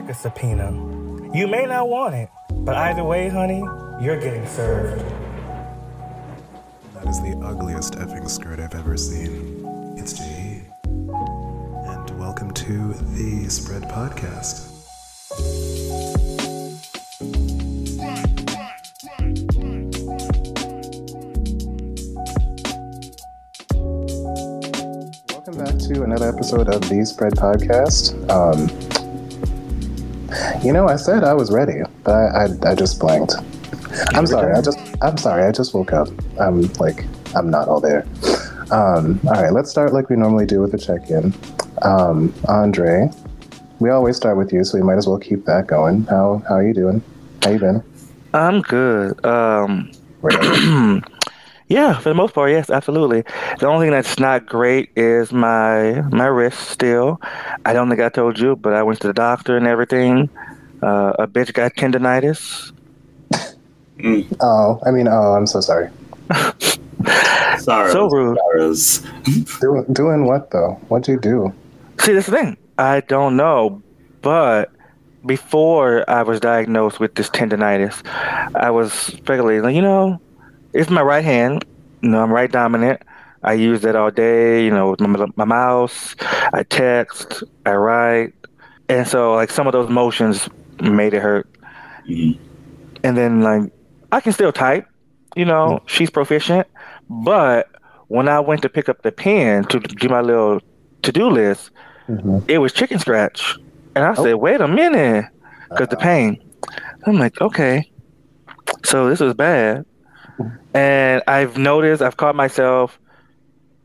like a subpoena. You may not want it, but either way, honey, you're getting served. That is the ugliest effing skirt I've ever seen. It's J.E. And welcome to the Spread Podcast. Welcome back to another episode of the Spread Podcast. I said I was ready, but I just blanked. I'm sorry. I just woke up. I'm not all there. All right, let's start like we normally do with a check-in. Andre, we always start with you, so we might as well keep that going. How are you doing? How you been? I'm good. Yeah, for the most part, yes, absolutely. The only thing that's not great is my wrist still. I don't think I told you, but I went to the doctor and everything. A bitch got tendinitis. Oh, I'm so sorry. Sorrows. So rude. Sorrows. Doing what, though? What'd you do? See, this thing. I don't know, but before I was diagnosed with this tendinitis, I was speculating, it's my right hand. I'm right dominant. I use that all day, with my mouse. I text, I write. And so, some of those motions made it hurt. Mm-hmm. And then, I can still type. She's proficient. But when I went to pick up the pen to do my little to-do list, mm-hmm. it was chicken scratch. And I said, wait a minute, because the pain. I'm like, okay. So this is bad. And I've caught myself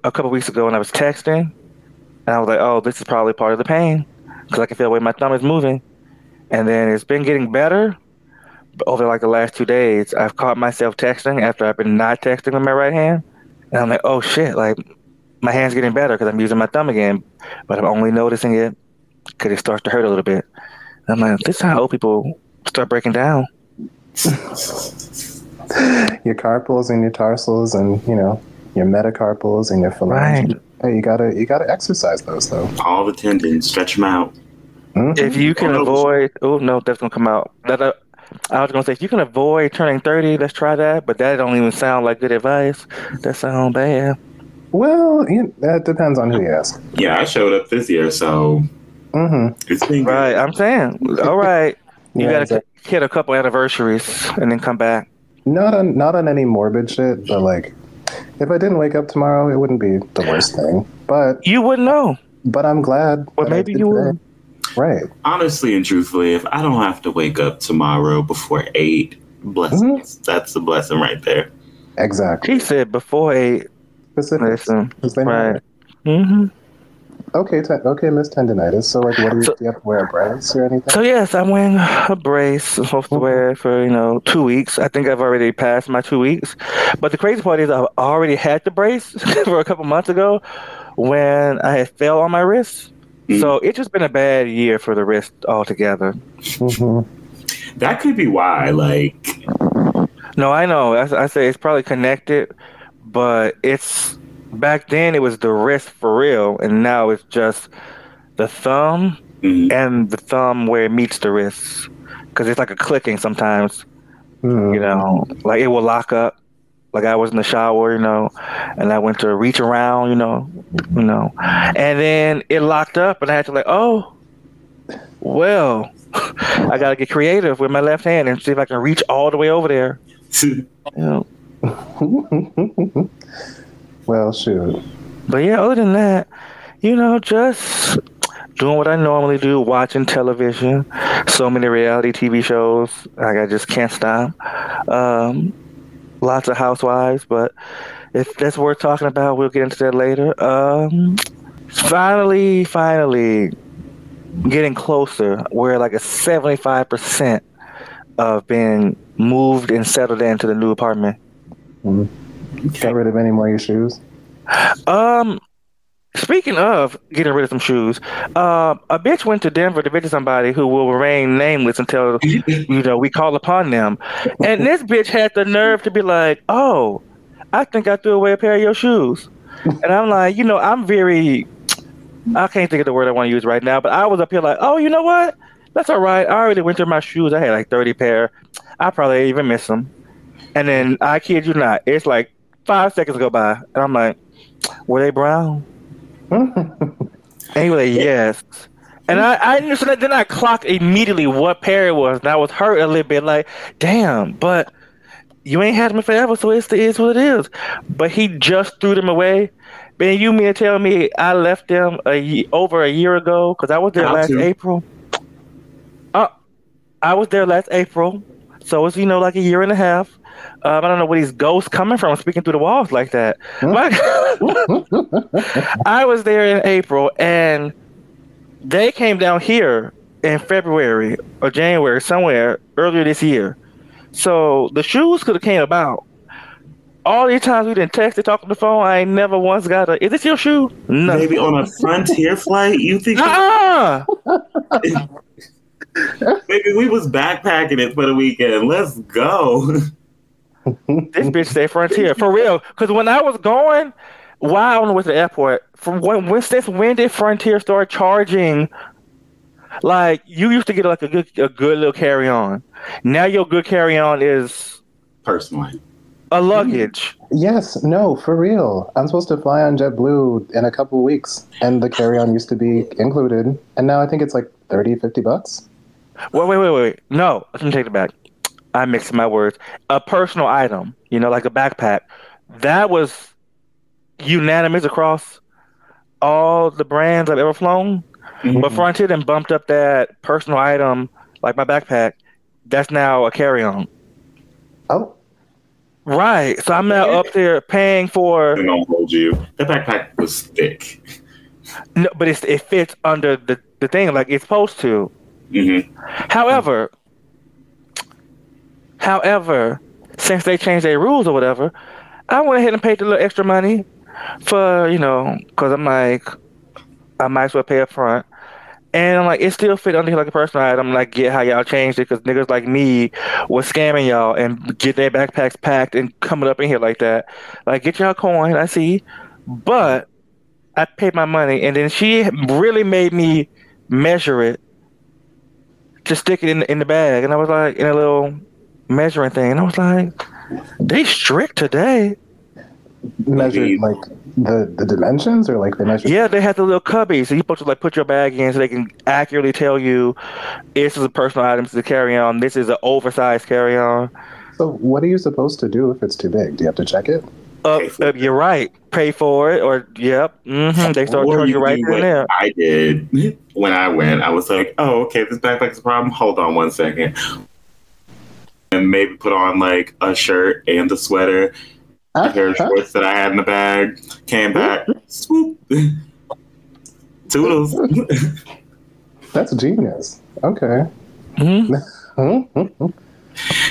a couple weeks ago when I was texting. And I was like, oh, this is probably part of the pain. Because I can feel the way my thumb is moving. And then it's been getting better. But over the last 2 days, I've caught myself texting after I've been not texting with my right hand. And I'm like, oh, shit, my hand's getting better because I'm using my thumb again. But I'm only noticing it because it starts to hurt a little bit. And I'm like, this is how old people start breaking down. Your carpals and your tarsals and, your metacarpals and your phalanges. Right. Hey, you gotta exercise those, though. All the tendons, stretch them out. Mm-hmm. If you can avoid... Oh, no, that's going to come out. I was going to say, if you can avoid turning 30, let's try that. But that don't even sound like good advice. That sounds bad. Well, that depends on who you ask. Yeah, I showed up this year, so... Mm-hmm. It's been right, good. I'm saying. All right. You got to hit a couple anniversaries and then come back. Not on any morbid shit, but if I didn't wake up tomorrow, it wouldn't be the worst thing. But you wouldn't know. But I'm glad. Well, maybe you would. Right. Honestly and truthfully, if I don't have to wake up tomorrow before 8, blessings. Mm-hmm. That's the blessing right there. Exactly. He said before 8. Listen. Right. Mm-hmm. Okay, Miss Tendinitis. So, do you have to wear a brace or anything? So, yes, I'm wearing a brace. I'm supposed to wear it for, 2 weeks. I think I've already passed my 2 weeks. But the crazy part is I've already had the brace for a couple months ago when I had fell on my wrist. Mm-hmm. So, it's just been a bad year for the wrist altogether. Mm-hmm. That could be why, No, I know. I say it's probably connected, but it's... Back then, it was the wrist for real, and now it's just the thumb mm-hmm. and the thumb where it meets the wrist. Because it's like a clicking sometimes, mm-hmm. It will lock up. I was in the shower, and I went to reach around, and then it locked up, and I had to I got to get creative with my left hand and see if I can reach all the way over there. Well, shoot. But yeah, other than that, just doing what I normally do, watching television, so many reality TV shows, I just can't stop. Lots of housewives, but if that's worth talking about, we'll get into that later. Finally getting closer. We're a 75% of being moved and settled into the new apartment. Mm-hmm. Get rid of any more of your shoes? Speaking of getting rid of some shoes, a bitch went to Denver to visit somebody who will remain nameless until, we call upon them. And this bitch had the nerve to be like, oh, I think I threw away a pair of your shoes. And I'm like, I can't think of the word I want to use right now, but I was up here like, oh, you know what? that's all right. I already went through my shoes. I had like 30 pair. I probably even missed them. And then I kid you not, it's like 5 seconds go by, and I'm like, were they brown? Anyway, yes. And I understood that. Then I clocked immediately what pair it was, and I was hurt a little bit. Like, damn, but you ain't had them forever, so it's what it is. But he just threw them away. Ben, you mean to tell me I left them over a year ago? Because I was there last April. I was there last April, so it's like a year and a half. I don't know where these ghosts coming from speaking through the walls like that. I was there in April, and they came down here in February or January, somewhere earlier this year. So the shoes could have came about. All these times we didn't text and talk on the phone, I ain't never once got a, is this your shoe? No. Maybe on a Frontier flight? You think? Maybe we was backpacking it for the weekend. Let's go. This bitch said Frontier. For real. Because when I was going, while I was at the airport, from when did Frontier start charging? Like, you used to get like a good little carry-on. Now your good carry-on is... personally. A luggage. Yes. No, for real. I'm supposed to fly on JetBlue in a couple weeks, and the carry-on used to be included, and now I think it's like $30-$50. Wait. No, let me take it back. I'm mixing my words. A personal item, like a backpack, that was unanimous across all the brands I've ever flown. Mm-hmm. But Frontier then bumped up that personal item, like my backpack, that's now a carry-on. Oh. Right. So I'm now up there paying for... And don't hold you. That backpack was thick. No, but it fits under the thing like it's supposed to. Mm-hmm. However, since they changed their rules or whatever, I went ahead and paid a little extra money for, because I'm like, I might as well pay up front. And I'm like, it still fit under like a personal item. Like, get how y'all changed it, because niggas like me was scamming y'all and get their backpacks packed and coming up in here like that. Like, get y'all coin, I see. But I paid my money, and then she really made me measure it to stick it in the bag. And I was like, in a little measuring thing. And I was like, they strict today. Measured like the dimensions, or like they measured? Yeah, they had the little cubbies. So you're supposed to like put your bag in so they can accurately tell you this is a personal item, this is a carry-on, this is an oversized carry-on. So what are you supposed to do if it's too big? Do you have to check it? You're right. Pay for it, or yep. Mm-hmm. They start turning you right in there. I did when I went. I was like, oh, okay, this backpack's a problem. Hold on one second, and maybe put on like a shirt and a sweater, a pair of shorts that I had in the bag. Came back, swoop, toodles. That's genius. Okay. Mm-hmm.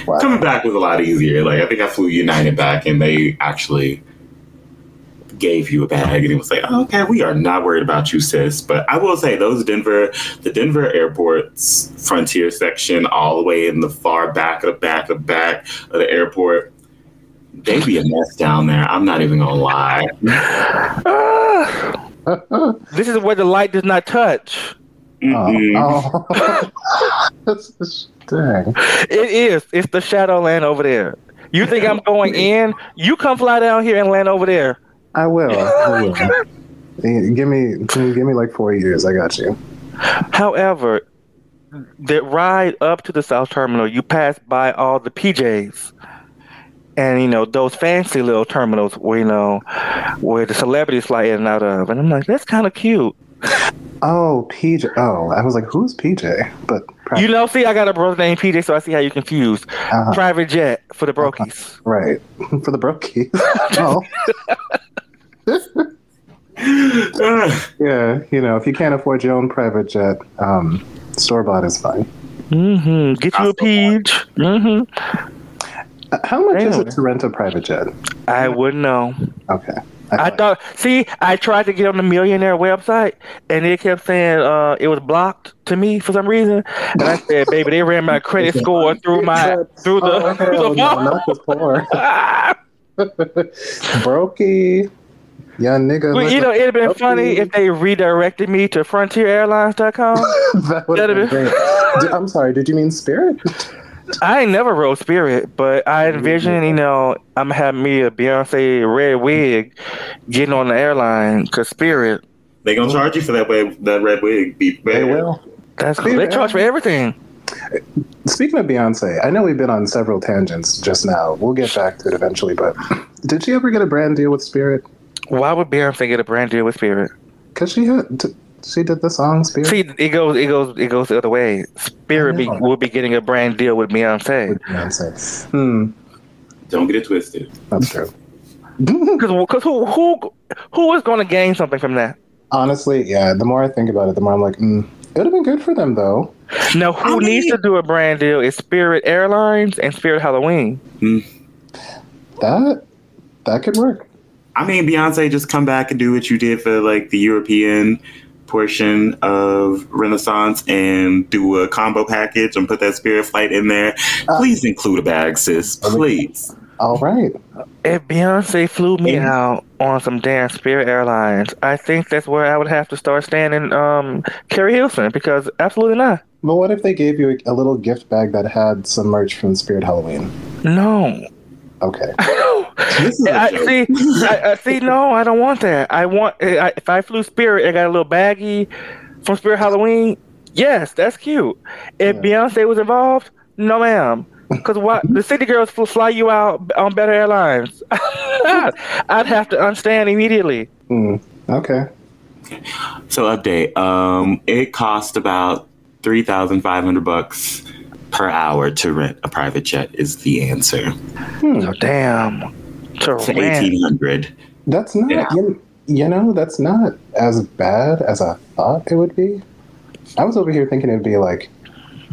Wow. Coming back was a lot easier. Like, I think I flew United back, and they actually gave you a bag, and it was like, oh, okay, we are not worried about you, sis. But I will say, the Denver airport's Frontier section, all the way in the far back of the airport, they be a mess down there. I'm not even gonna lie. This is where the light does not touch. Mm-hmm. Oh. Dang. It is. It's the shadow land over there. You think I'm going in? You come fly down here and land over there. I will. Give me like 4 years. I got you. However, the ride up to the South Terminal, you pass by all the PJs. And, those fancy little terminals where, where the celebrities fly in and out of. And I'm like, that's kind of cute. Oh, PJ. Oh, I was like, who's PJ? But see, I got a brother named PJ, so I see how you're confused. Uh-huh. Private jet for the brokies. Right. For the brokies. Oh. Yeah, if you can't afford your own private jet, store-bought is fine. Mm-hmm. Get you a peach. Mm-hmm. How much is it to rent a private jet? I wouldn't know. Okay. I tried to get on the millionaire website, and it kept saying it was blocked to me for some reason. And I said, "Baby, they ran my credit score through the Brokey, young nigga." Well, it'd have been funny if they redirected me to FrontierAirlines.com. That would have been great. I'm sorry, did you mean Spirit? I never rode Spirit, but I envision, you know, I'm having me a Beyonce red wig getting on the airline, because Spirit. They gonna charge you for that wig, that red wig. They will. That's cool. They charge for everything. Speaking of Beyonce, I know we've been on several tangents just now. We'll get back to it eventually, but did she ever get a brand deal with Spirit? Why would Beyonce get a brand deal with Spirit? Because she did the song Spirit. See, it goes the other way. Spirit will be getting a brand deal with Beyonce. Don't get it twisted. That's true. Because who is going to gain something from that? Honestly, yeah. The more I think about it, the more I'm like, it would have been good for them, though. Now, who needs to do a brand deal is Spirit Airlines and Spirit Halloween. That could work. I mean, Beyonce, just come back and do what you did for like the European portion of Renaissance and do a combo package and put that Spirit flight in there. Please include a bag, sis. Please. All right. If Beyonce flew me out on some damn Spirit Airlines, I think that's where I would have to start standing Carrie Hilson, because absolutely not. But what if they gave you a little gift bag that had some merch from Spirit Halloween? No. Okay. No, I don't want that. If I flew Spirit, I got a little baggie from Spirit Halloween. Yes, that's cute. If Beyonce was involved, no, ma'am. Because the City Girls will fly you out on better airlines. I'd have to unstand immediately. Okay. So update. It cost about $3,500 per hour to rent a private jet is the answer. Oh, damn. To $1,800. That's not. Yeah. You know, that's not as bad as I thought it would be. I was over here thinking it'd be like,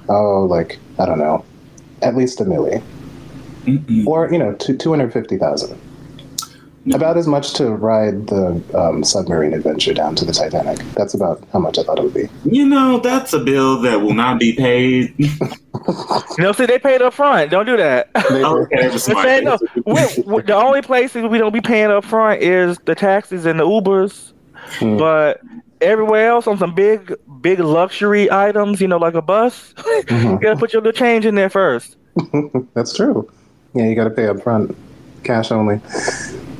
I don't know. At least $1 million. Or, you know, $250,000. No. About as much to ride the submarine adventure down to the Titanic. That's about how much I thought it would be. You know, that's a bill that will not be paid. No, see, they paid up front. Don't do that. Okay, no, the only places we don't be paying up front is the taxis and the Ubers. But everywhere else on some big luxury items, you know, like a bus, you gotta put your little change in there first. That's true. Yeah, you gotta pay up front, cash only.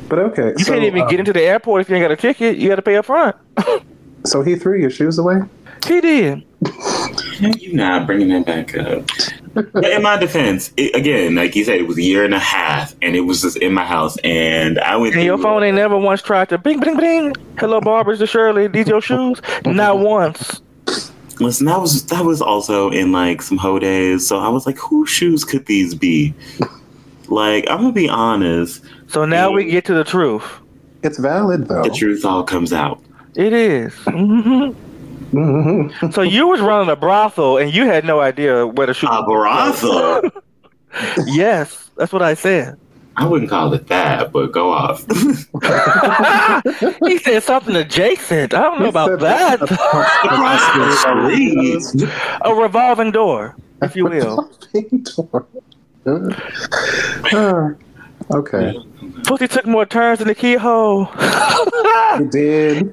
But okay, you can't even get into the airport if you ain't got a ticket. You gotta pay up front. So he threw your shoes away? He did. You're not bringing that back up. But in my defense, again, like you said, it was a year and a half, and it was just in my house, and I went. And your phone ain't never once tried to bing, bing, bing. Hello, Barbara's to Shirley. These your shoes? Not once. Listen, that was also in like some hoe days, so I was like, whose shoes could these be? Like, I'm gonna be honest. So now we get to the truth. It's valid though. The truth all comes out. It is. So you was running a brothel and you had no idea where to shoot. A brothel? Yes, that's what I said. I wouldn't call it that, but go off. He said something adjacent. I don't know about that. A revolving door, if you will. Okay. Pussy took more turns than the keyhole. It did.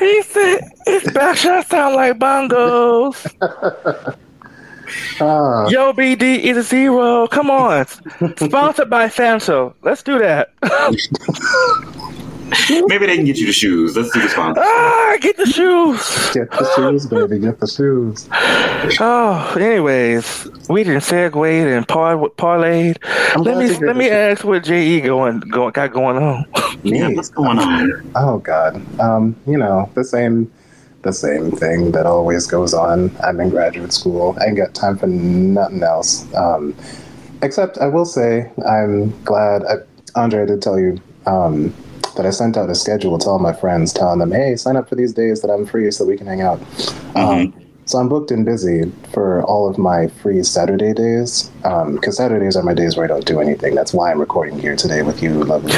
He said, his back shots sound like bongos. Yo, BD is a zero. Come on. Sponsored by Santo. Let's do that. Maybe they can get you the shoes. Let's do the sponsor. Get the shoes. Get the shoes, baby. Get the shoes. Oh, anyways, we didn't segue and parlayed. Let me ask what J.E. got going on. Yeah, what's going on? Oh God, you know, the same thing that always goes on. I'm in graduate school. I ain't got time for nothing else. Except I will say I'm glad. Andre, I did tell you. But I sent out a schedule to all my friends telling them, hey, sign up for these days that I'm free so we can hang out. So I'm booked and busy for all of my free Saturday days, because Saturdays are my days where I don't do anything. That's why I'm recording here today with you, lovely.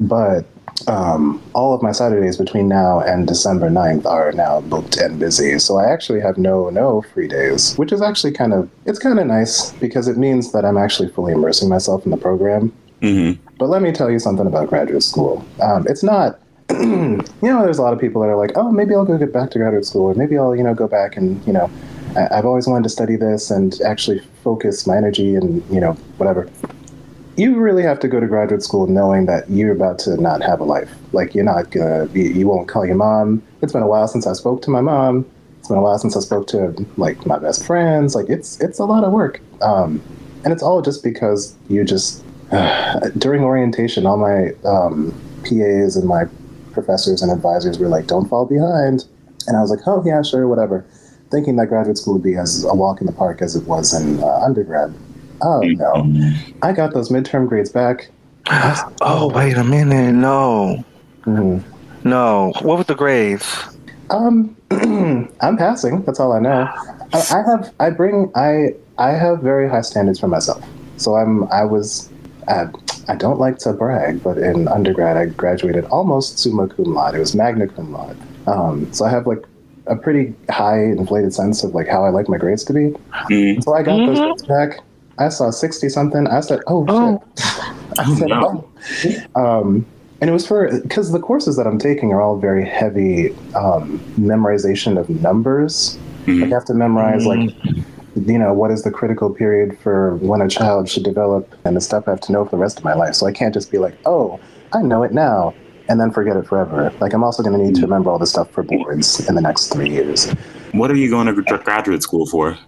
But all of my Saturdays between now and December 9th are now booked and busy. So I actually have no free days, which is actually kind of nice because it means that I'm actually fully immersing myself in the program. But let me tell you something about graduate school. It's not There's a lot of people that are like, oh, maybe I'll go get back to graduate school, or maybe I'll, go back and, I've always wanted to study this and actually focus my energy and, whatever. You really have to go to graduate school knowing that you're about to not have a life. Like, you're not going to, you won't call your mom. It's been a while since I spoke to my mom. It's been a while since I spoke to, like, my best friends. Like, it's a lot of work. And it's all just because you just, during orientation, all my PAs and my professors and advisors were like, don't fall behind. And I was like, oh, yeah, sure, whatever. Thinking that graduate school would be as a walk in the park as it was in undergrad. Oh, no. I got those midterm grades back. Oh, wait a minute. No. Mm-hmm. No. What were the grades? I'm passing. That's all I know. I have very high standards for myself. So I don't like to brag, but in undergrad, I graduated almost summa cum laude. It was magna cum laude. So I have like a pretty high inflated sense of like how I like my grades to be. Mm-hmm. So I got those grades back. I saw 60 something. I said, oh shit. I said, no. And it was because the courses that I'm taking are all very heavy memorization of numbers. Mm-hmm. Like, I have to memorize, like, what is the critical period for when a child should develop, and the stuff I have to know for the rest of my life. So I can't just be like, oh, I know it now, and then forget it forever. Like, I'm also going to need to remember all this stuff for boards in the next 3 years. What are you going to graduate school for?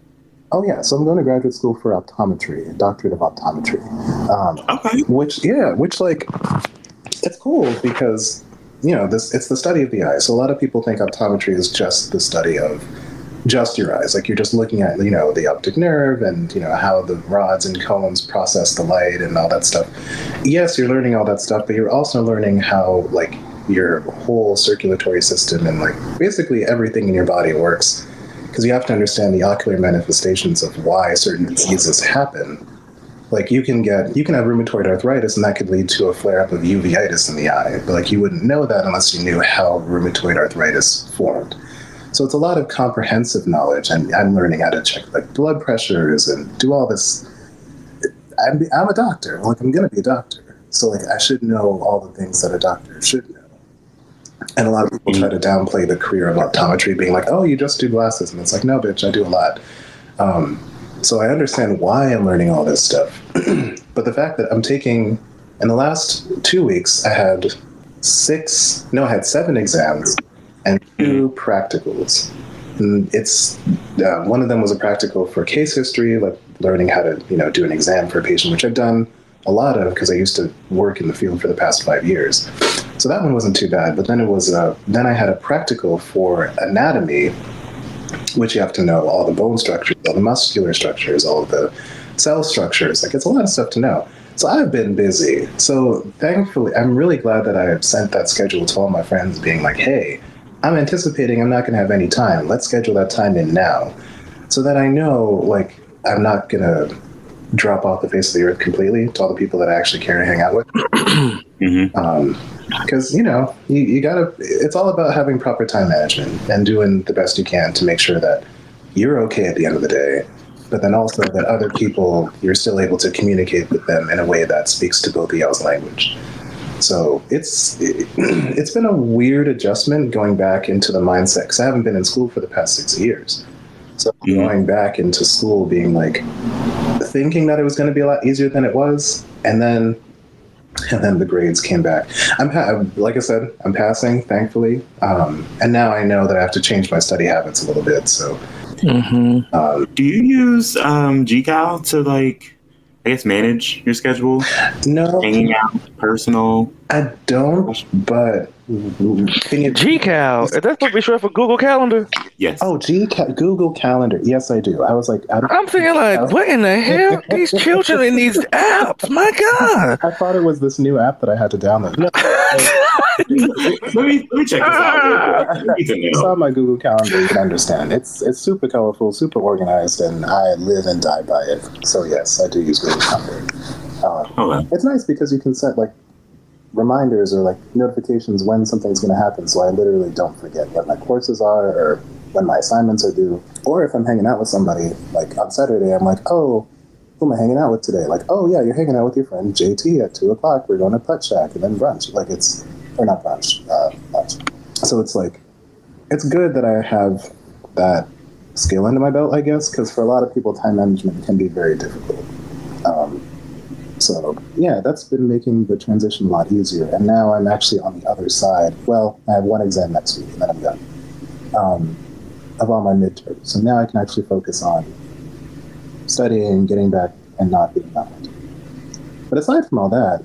Oh, yeah. So I'm going to graduate school for optometry, a doctorate of optometry. Okay. Which, like, it's cool because, it's the study of the eye. So a lot of people think optometry is just the study of just your eyes. Like, you're just looking at, the optic nerve and, how the rods and cones process the light and all that stuff. Yes, you're learning all that stuff, but you're also learning how, like, your whole circulatory system and, like, basically everything in your body works. Because you have to understand the ocular manifestations of why certain diseases happen. Like, you can have rheumatoid arthritis, and that could lead to a flare-up of uveitis in the eye. But, like, you wouldn't know that unless you knew how rheumatoid arthritis formed. So it's a lot of comprehensive knowledge, and I'm learning how to check, like, blood pressures and do all this. I'm a doctor. Like, I'm going to be a doctor. So, like, I should know all the things that a doctor should know. And a lot of people try to downplay the career of optometry, being like, oh, you just do glasses. And it's like, no, bitch, I do a lot. So I understand why I'm learning all this stuff. But the fact that I'm taking, in the last 2 weeks, I had 7 exams and 2 practicals. And it's, one of them was a practical for case history, like learning how to, do an exam for a patient, which I've done a lot of because I used to work in the field for the past 5 years. So that one wasn't too bad, but then it was then I had a practical for anatomy, which you have to know all the bone structures, all the muscular structures, all the cell structures. Like, it's a lot of stuff to know. So I've been busy. So thankfully, I'm really glad that I sent that schedule to all my friends, being like, hey, I'm anticipating I'm not going to have any time. Let's schedule that time in now, so that I know, like, I'm not going to drop off the face of the earth completely to all the people that I actually care to hang out with. Mm-hmm. Because, you gotta, it's all about having proper time management and doing the best you can to make sure that you're okay at the end of the day, but then also that other people, you're still able to communicate with them in a way that speaks to both of y'all's language. So it's been a weird adjustment going back into the mindset, because I haven't been in school for the past 6 years. So going back into school being like, thinking that it was going to be a lot easier than it was, and then the grades came back. Like I said, I'm passing, thankfully. And now I know that I have to change my study habits a little bit. So, do you use GCal to, like, I guess, manage your schedule? No, hanging out, personal. I don't, but GCal. That's what we short for Google Calendar. Yes. Oh, Google Calendar. Yes, I do. I was like, I'm feeling like, what in the hell? These children in these apps. My God. I thought it was this new app that I had to download. No. Let me check this out. I saw my Google Calendar. You can understand. It's super colorful, super organized, and I live and die by it. So yes, I do use Google Calendar. It's nice because you can set, like, reminders or, like, notifications when something's going to happen, so I literally don't forget what my courses are or when my assignments are due. Or if I'm hanging out with somebody, like, on Saturday, I'm like, oh, who am I hanging out with today? Like, oh, yeah, you're hanging out with your friend JT at 2:00. We're going to Putt Shack and then brunch. Like, it's, or not brunch, So it's like, it's good that I have that skill under my belt, I guess, because for a lot of people, time management can be very difficult. So yeah, that's been making the transition a lot easier. And now I'm actually on the other side. Well, I have one exam next week and then I'm done. Of all my midterms. So now I can actually focus on studying, getting back, and not being behind. But aside from all that,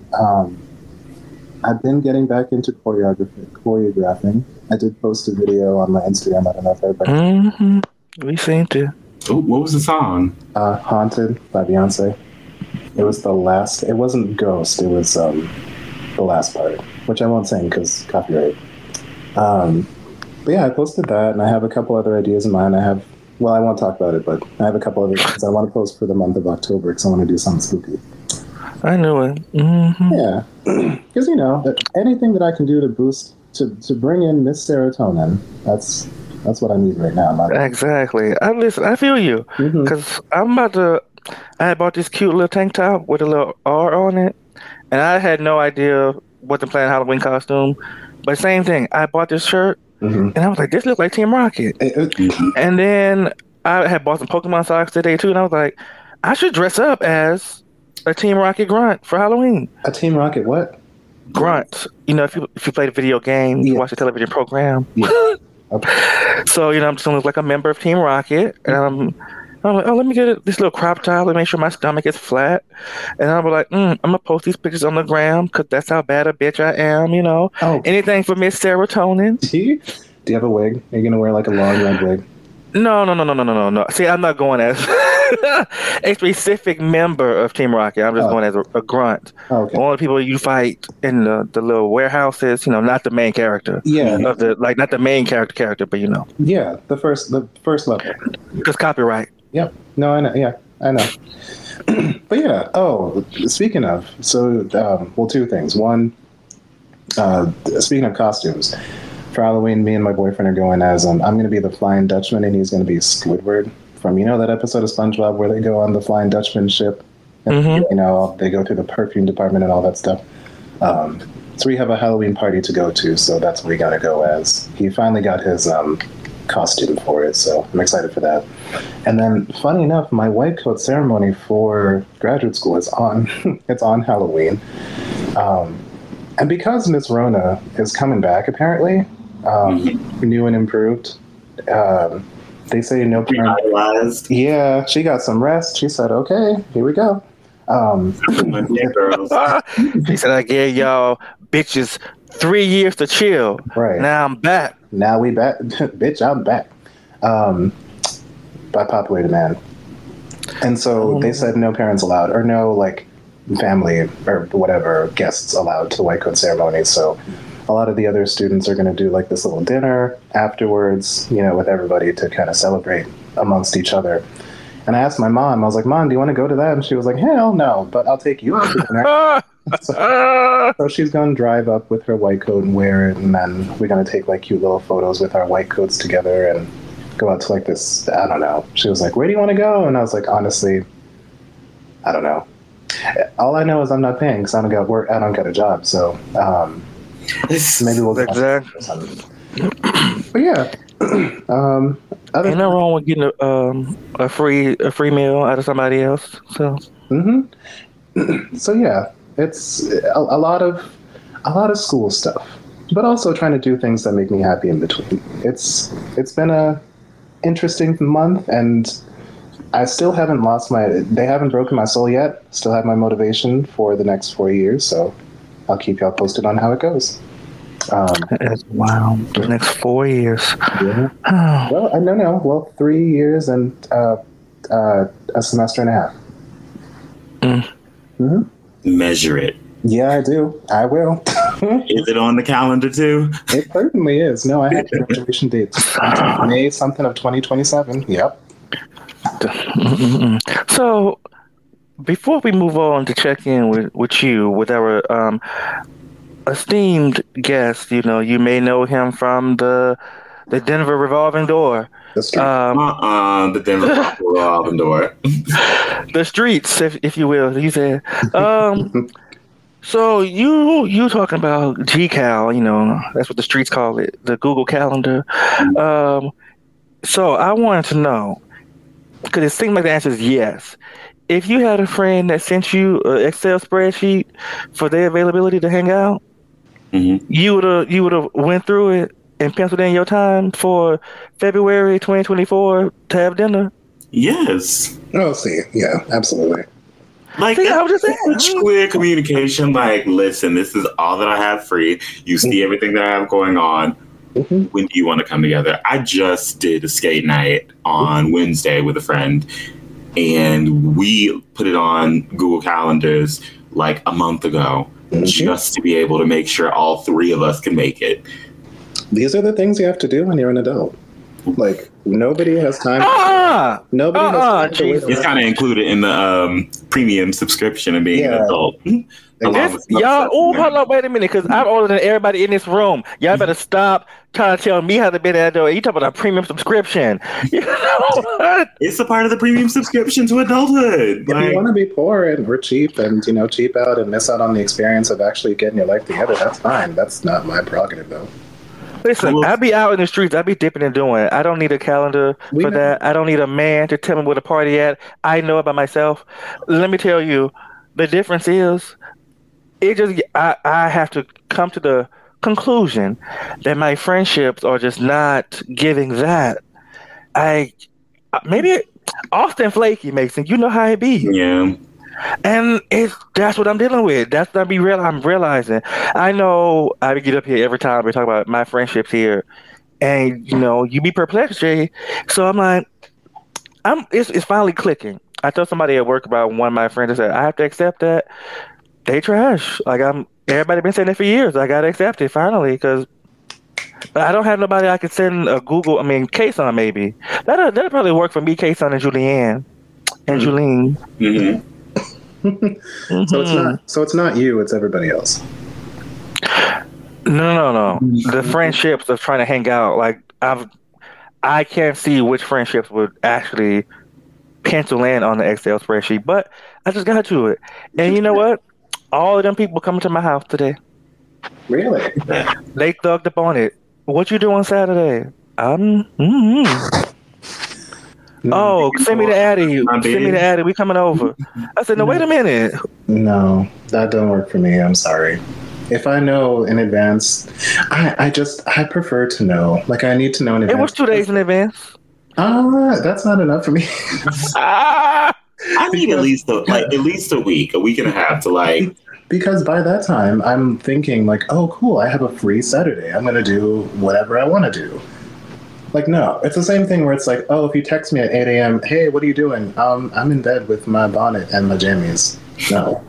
I've been getting back into choreographing. I did post a video on my Instagram. I don't know if everybody... Mm-hmm. We seemed to. Oh, what was the song? Haunted by Beyoncé. It was the last... It wasn't Ghost. It was the last part, which I won't sing because copyright. But yeah, I posted that, and I have a couple other ideas in mind. I have... Well, I won't talk about it, but I have a couple other things I want to post for the month of October because I want to do something spooky. I know it. Mm-hmm. Yeah. Because, you know, anything that I can do to boost... To bring in Miss Serotonin, that's what I need right now. Exactly. I feel you. Because I'm about to... I bought this cute little tank top with a little R on it. And I had no idea what to plan Halloween costume. But same thing. I bought this shirt. And I was like, this looks like Team Rocket. And then I had bought some Pokémon socks today, too. And I was like, I should dress up as a Team Rocket grunt for Halloween. A Team Rocket what? Grunt. You know, if you play the video game, you watch a television program. Yeah. Okay. So, you know, I'm just going to look like a member of Team Rocket. And I'm like, oh, let me get this little crop top and make sure my stomach is flat. And I'm like, I'm going to post these pictures on the gram because that's how bad a bitch I am, you know. Oh. Anything for Miss Serotonin. Do you have a wig? Are you going to wear like a long red wig? No. See, I'm not going as a specific member of Team Rocket. I'm just going as a grunt. Oh, okay. All the people you fight in the little warehouses, you know, not the main character. Yeah. Of the, like, not the main character, but you know. Yeah, the first level. Because copyright. Yep. No, I know. Yeah, I know. But yeah. Oh, speaking of, so well, two things. One, speaking of costumes, for Halloween, me and my boyfriend are going as I'm going to be the Flying Dutchman, and he's going to be Squidward from that episode of SpongeBob where they go on the Flying Dutchman ship, and you know, they go through the perfume department and all that stuff. So we have a Halloween party to go to, so that's what we got to go as. He finally got his costume for it, so I'm excited for that. And then, funny enough, my white coat ceremony for graduate school is on it's on Halloween, and because Miss Rona is coming back apparently, new and improved, they say no parent. Yeah, she got some rest. She said, okay, here we go. She said, I gave y'all bitches 3 years to chill. Right. Now I'm back. Now we back. Bitch, I'm back. By popular demand. And so they said no parents allowed, or no, like, family or whatever guests allowed to the white coat ceremony. So a lot of the other students are going to do like this little dinner afterwards, you know, with everybody to kind of celebrate amongst each other. And I asked my mom, I was like, Mom, do you want to go to that? And she was like, hell no, but I'll take you out to dinner. So she's going to drive up with her white coat and wear it, and then we're going to take like cute little photos with our white coats together and go out to like this, I don't know. She was like, where do you want to go? And I was like, honestly, I don't know. All I know is I'm not paying because I don't got work. I don't got a job, so maybe we'll get But yeah, ain't nothing wrong with getting a free meal out of somebody else. So so yeah, it's a lot of school stuff, but also trying to do things that make me happy in between. It's been a interesting month, and I still haven't lost my... They haven't broken my soul yet. Still have my motivation for the next 4 years, so I'll keep y'all posted on how it goes. Wow. The next 4 years. Yeah. Well, no. Well, 3 years and a semester and a half. Measure it. Yeah, I do. I will. Is it on the calendar, too? It certainly is. No, I had the graduation date. May something of 2027. Yep. So, before we move on to check in with you, with our esteemed guest, you know, you may know him from the Denver Revolving Door. The streets. The Denver Revolving Door. The streets, if you will, you said. So you talking about GCal, you know, that's what the streets call it, the Google Calendar. So I wanted to know, because it seemed like the answer is yes. If you had a friend that sent you an Excel spreadsheet for their availability to hang out, you would have went through it and penciled in your time for February 2024 to have dinner. Yes. Oh, see, yeah, absolutely. Like, see, I was just saying, clear communication. Like, listen, this is all that I have free. You see everything that I have going on. Mm-hmm. When do you want to come together? I just did a skate night on Wednesday with a friend, and we put it on Google Calendars like a month ago, just to be able to make sure all three of us can make it. These are the things you have to do when you're an adult. Like, nobody has time. Nobody has time. It's kind of included in the premium subscription of being an adult. Y'all, hold on, wait a minute, because I'm older than everybody in this room. Y'all better stop trying to tell me how to be an adult. You talking about a premium subscription? You know, it's a part of the premium subscription to adulthood. If you want to be poor and we're cheap and cheap out and miss out on the experience of actually getting your life together, that's fine. That's not my prerogative, though. Listen, I be out in the streets. I be dipping and doing. I don't need a calendar for that. I don't need a man to tell me where to party at. I know it by myself. Let me tell you, the difference is, I have to come to the conclusion that my friendships are just not giving that. Maybe Austin flaky, Mason. You know how it be. Yeah. And that's what I'm dealing with. That's what I'm realizing. I know I get up here every time we talk about my friendships here, and you be perplexed, Jay. So I'm like, it's finally clicking. I told somebody at work about one of my friends. I said I have to accept that they trash. Like everybody been saying it for years. I gotta accept it finally because I don't have nobody I could send a Kayson maybe. That'll probably work for me, Kayson and Julianne and Julene. Mm-hmm. So it's not you, it's everybody else. No. The friendships of trying to hang out, like I can't see which friendships would actually pencil in on the Excel spreadsheet, but I just got to it. And you know what? All of them people coming to my house today. Really? They thugged up on it. What you doing Saturday? Oh, send me the Addy. We coming over. I said, no, wait a minute. No, that don't work for me. I'm sorry. If I know in advance, I prefer to know. Like, I need to know in advance. It was 2 days in advance. That's not enough for me. I need at least a week and a half to like. Because by that time, I'm thinking like, oh, cool, I have a free Saturday. I'm going to do whatever I want to do. Like, no, it's the same thing where it's like, oh, if you text me at 8 a.m., hey, what are you doing? I'm in bed with my bonnet and my jammies. No.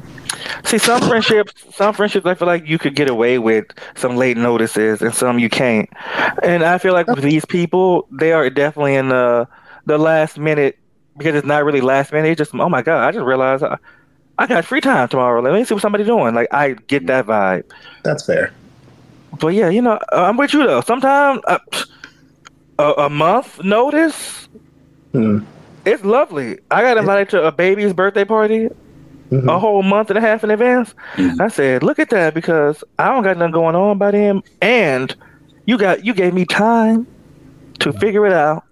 See, some friendships, I feel like you could get away with some late notices and some you can't. And I feel like with these people, they are definitely in the last minute, because it's not really last minute. It's just, oh, my God, I just realized I got free time tomorrow. Let me see what somebody's doing. Like, I get that vibe. That's fair. But, yeah, I'm with you, though. Sometimes... A month notice? It's lovely. I got invited to a baby's birthday party a whole month and a half in advance. I said, look at that, because I don't got nothing going on by then. And you gave me time to figure it out.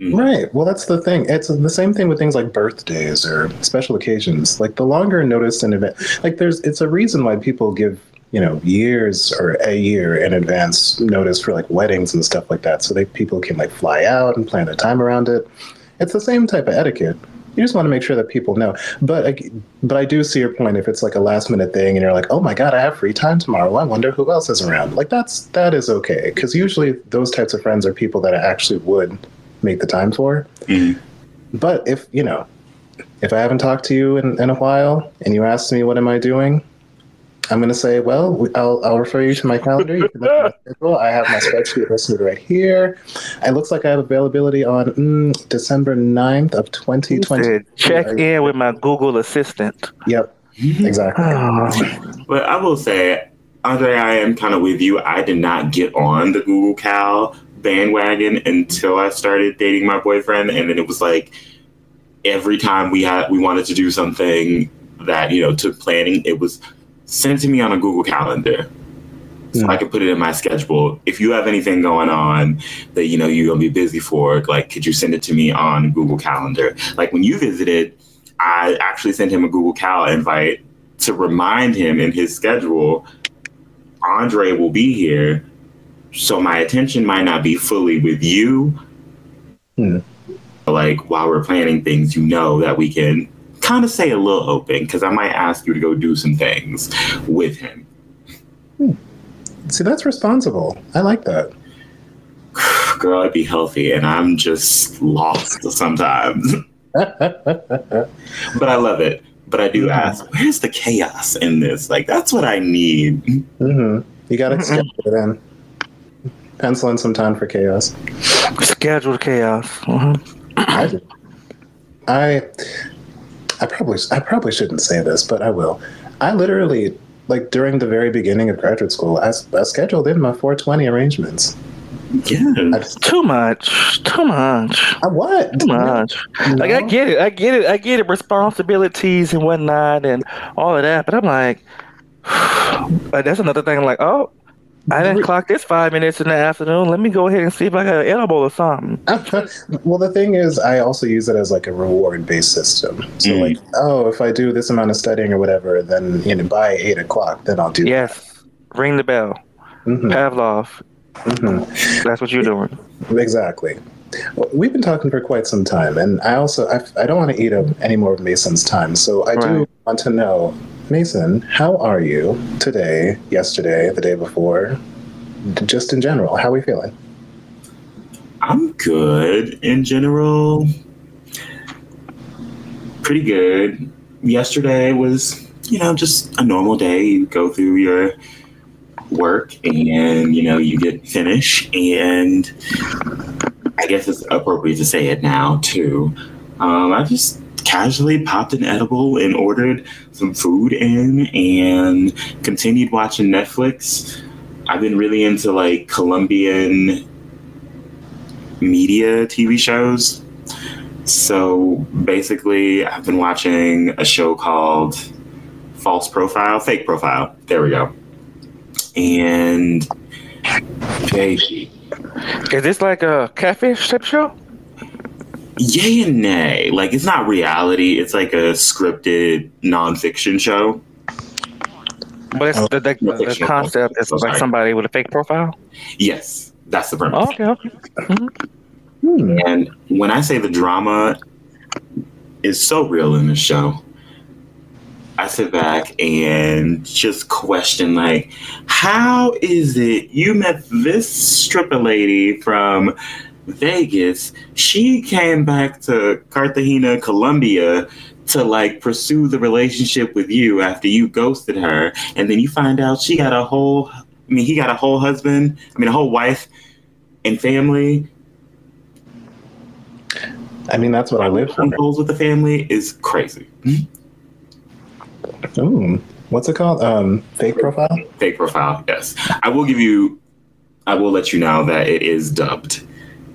Right. Well, that's the thing. It's the same thing with things like birthdays or special occasions. Like, the longer notice in advance, like, it's a reason why people give years or a year in advance notice for like weddings and stuff like that. So people can like fly out and plan a time around it. It's the same type of etiquette. You just want to make sure that people know. But I do see your point. If it's like a last minute thing and you're like, oh my God, I have free time tomorrow. I wonder who else is around. Like that is okay. Cause usually those types of friends are people that I actually would make the time for. Mm-hmm. But if I haven't talked to you in a while and you ask me, what am I doing? I'm going to say, well, I'll refer you to my calendar. You can look at my schedule. I have my spreadsheet listed right here. It looks like I have availability on December 9th of 2020. Said, check in with my Google assistant. Yep, exactly. But I will say, Andre, I am kind of with you. I did not get on the Google Cal bandwagon until I started dating my boyfriend. And then it was like every time we wanted to do something that took planning, it was send to me on a Google Calendar so I can put it in my schedule. If you have anything going on that, you know, you're going to be busy for, like, could you send it to me on Google Calendar? Like, when you visited, I actually sent him a Google Cal invite to remind him in his schedule, Andre will be here. So my attention might not be fully with you. Yeah. Like, while we're planning things, you know, that we can kind of stay a little open, because I might ask you to go do some things with him. Hmm. See, that's responsible. I like that. Girl, I'd be healthy, and I'm just lost sometimes. But I love it. But I do ask, where's the chaos in this? Like, that's what I need. Mm-hmm. You got to schedule it in. Pencil in some time for chaos. Scheduled chaos. Mm-hmm. I probably shouldn't say this, but I will. I literally, like, during the very beginning of graduate school, I scheduled in my 420 arrangements. Yeah, too much. What? Too much. No. Like, I get it. Responsibilities and whatnot, and all of that. But I'm like, that's another thing. I'm like, oh, I didn't clock this 5 minutes in the afternoon. Let me go ahead and see if I got an edible or something. Well, the thing is, I also use it as like a reward-based system. So, like, oh, if I do this amount of studying or whatever, then, you know, by 8 o'clock, then I'll do. Yes, that. Ring the bell, Pavlov. Mm-hmm. That's what you're doing. Exactly. Well, we've been talking for quite some time, and I also I don't want to eat up any more of Mason's time, so I do want to know, Mason, how are you today, yesterday, the day before, just in general? How are we feeling? I'm good in general. Pretty good. Yesterday was, you know, just a normal day. You go through your work and, you know, you get finished, and I guess it's appropriate to say it now too. I just casually popped an edible and ordered some food in and continued watching Netflix. I've been really into, like, Colombian media TV shows. So basically I've been watching a show called Fake Profile. There we go. And baby, is this like a catfish type show? Yay and nay. Like, it's not reality. It's like a scripted nonfiction show. But it's the concept is like somebody with a fake profile. Yes, that's the premise. Okay. Mm-hmm. And when I say the drama is so real in this show, I sit back and just question, like, how is it you met this stripper lady from Vegas? She came back to Cartagena, Colombia to, like, pursue the relationship with you after you ghosted her. And then you find out she got he got a whole husband, a whole wife and family. I mean, that's what I live for. Goals with the family is crazy. Ooh, what's it called? Fake Profile? Fake Profile, yes. I will let you know that it is dubbed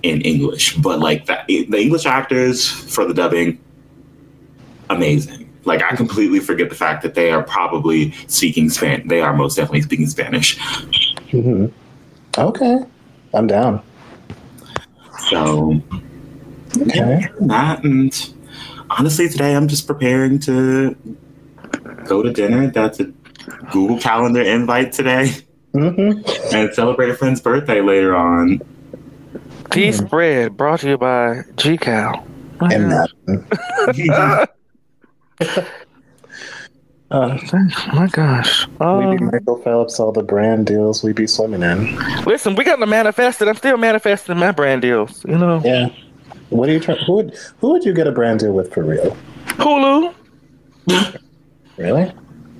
in English, but, like, the English actors for the dubbing, amazing. Like, I completely forget the fact that they are probably speaking Spanish. They are most definitely speaking Spanish. Mm-hmm. Okay. I'm down. So, okay. Yeah, and honestly, today I'm just preparing to go to dinner. That's a Google Calendar invite today. Mm-hmm. And celebrate a friend's birthday later on. Peace Bread brought to you by GCal. And that. My gosh. We be Michael Phelps, all the brand deals we be swimming in. Listen, we got to manifest it. I'm still manifesting my brand deals, you know? Yeah. What are you trying? Who would you get a brand deal with for real? Hulu. Really?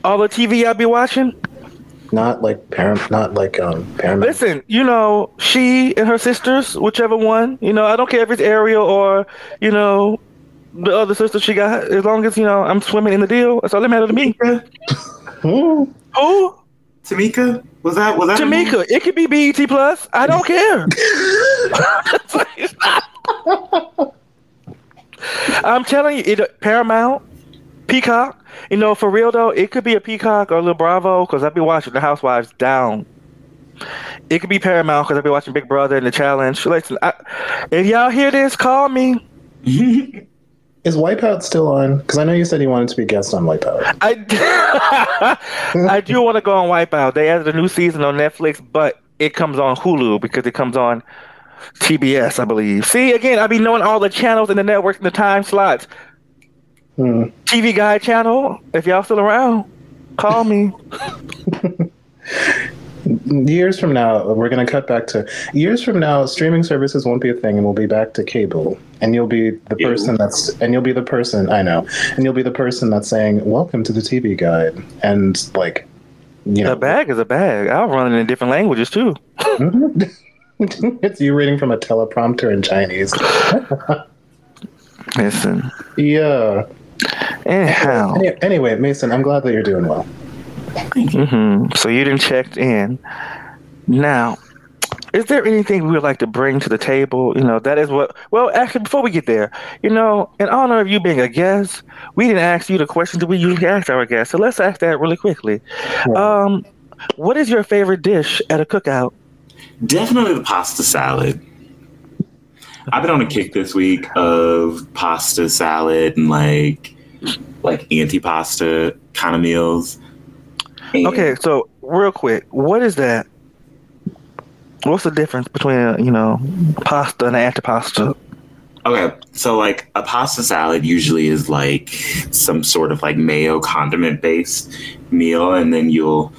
All the TV I be watching? Not like Paramount. Listen, you know, she and her sisters, whichever one. You know, I don't care if it's Ariel or, you know, the other sister she got. As long as, you know, I'm swimming in the deal, that's all that matters to me. Who? Oh? Tamika? Was that Tamika? It could be BET Plus. I don't care. I'm telling you, Paramount. Peacock. You know, for real though, it could be a Peacock or a little Bravo because I've been watching The Housewives down. It could be Paramount because I've been watching Big Brother and The Challenge. Listen, if y'all hear this, call me. Is Wipeout still on? Because I know you said you wanted to be guest on Wipeout. I do want to go on Wipeout. They added a new season on Netflix, but it comes on Hulu because it comes on TBS, I believe. See, again, I be knowing all the channels and the networks and the time slots. TV Guide channel, if y'all still around, call me. Years from now, we're going to cut back to years from now, streaming services won't be a thing and we'll be back to cable. And you'll be the person that's, and you'll be the person, I know, and you'll be the person that's saying, welcome to the TV Guide. And like, you know. A bag is a bag. I'll run it in different languages too. It's you reading from a teleprompter in Chinese. Listen. Yeah. Anyhow. Anyway, Mason, I'm glad that you're doing well. Mm-hmm. So you didn't check in. Now, is there anything we would like to bring to the table? You know, that is what. Well, actually, before we get there, you know, in honor of you being a guest, we didn't ask you the questions that we usually ask our guests. So let's ask that really quickly. Yeah. What is your favorite dish at a cookout? Definitely the pasta salad. I've been on a kick this week of pasta salad and like anti-pasta kind of meals. Okay, so real quick, what is that? What's the difference between pasta and antipasta? Okay, so like a pasta salad usually is like some sort of like mayo condiment based meal, and then you'll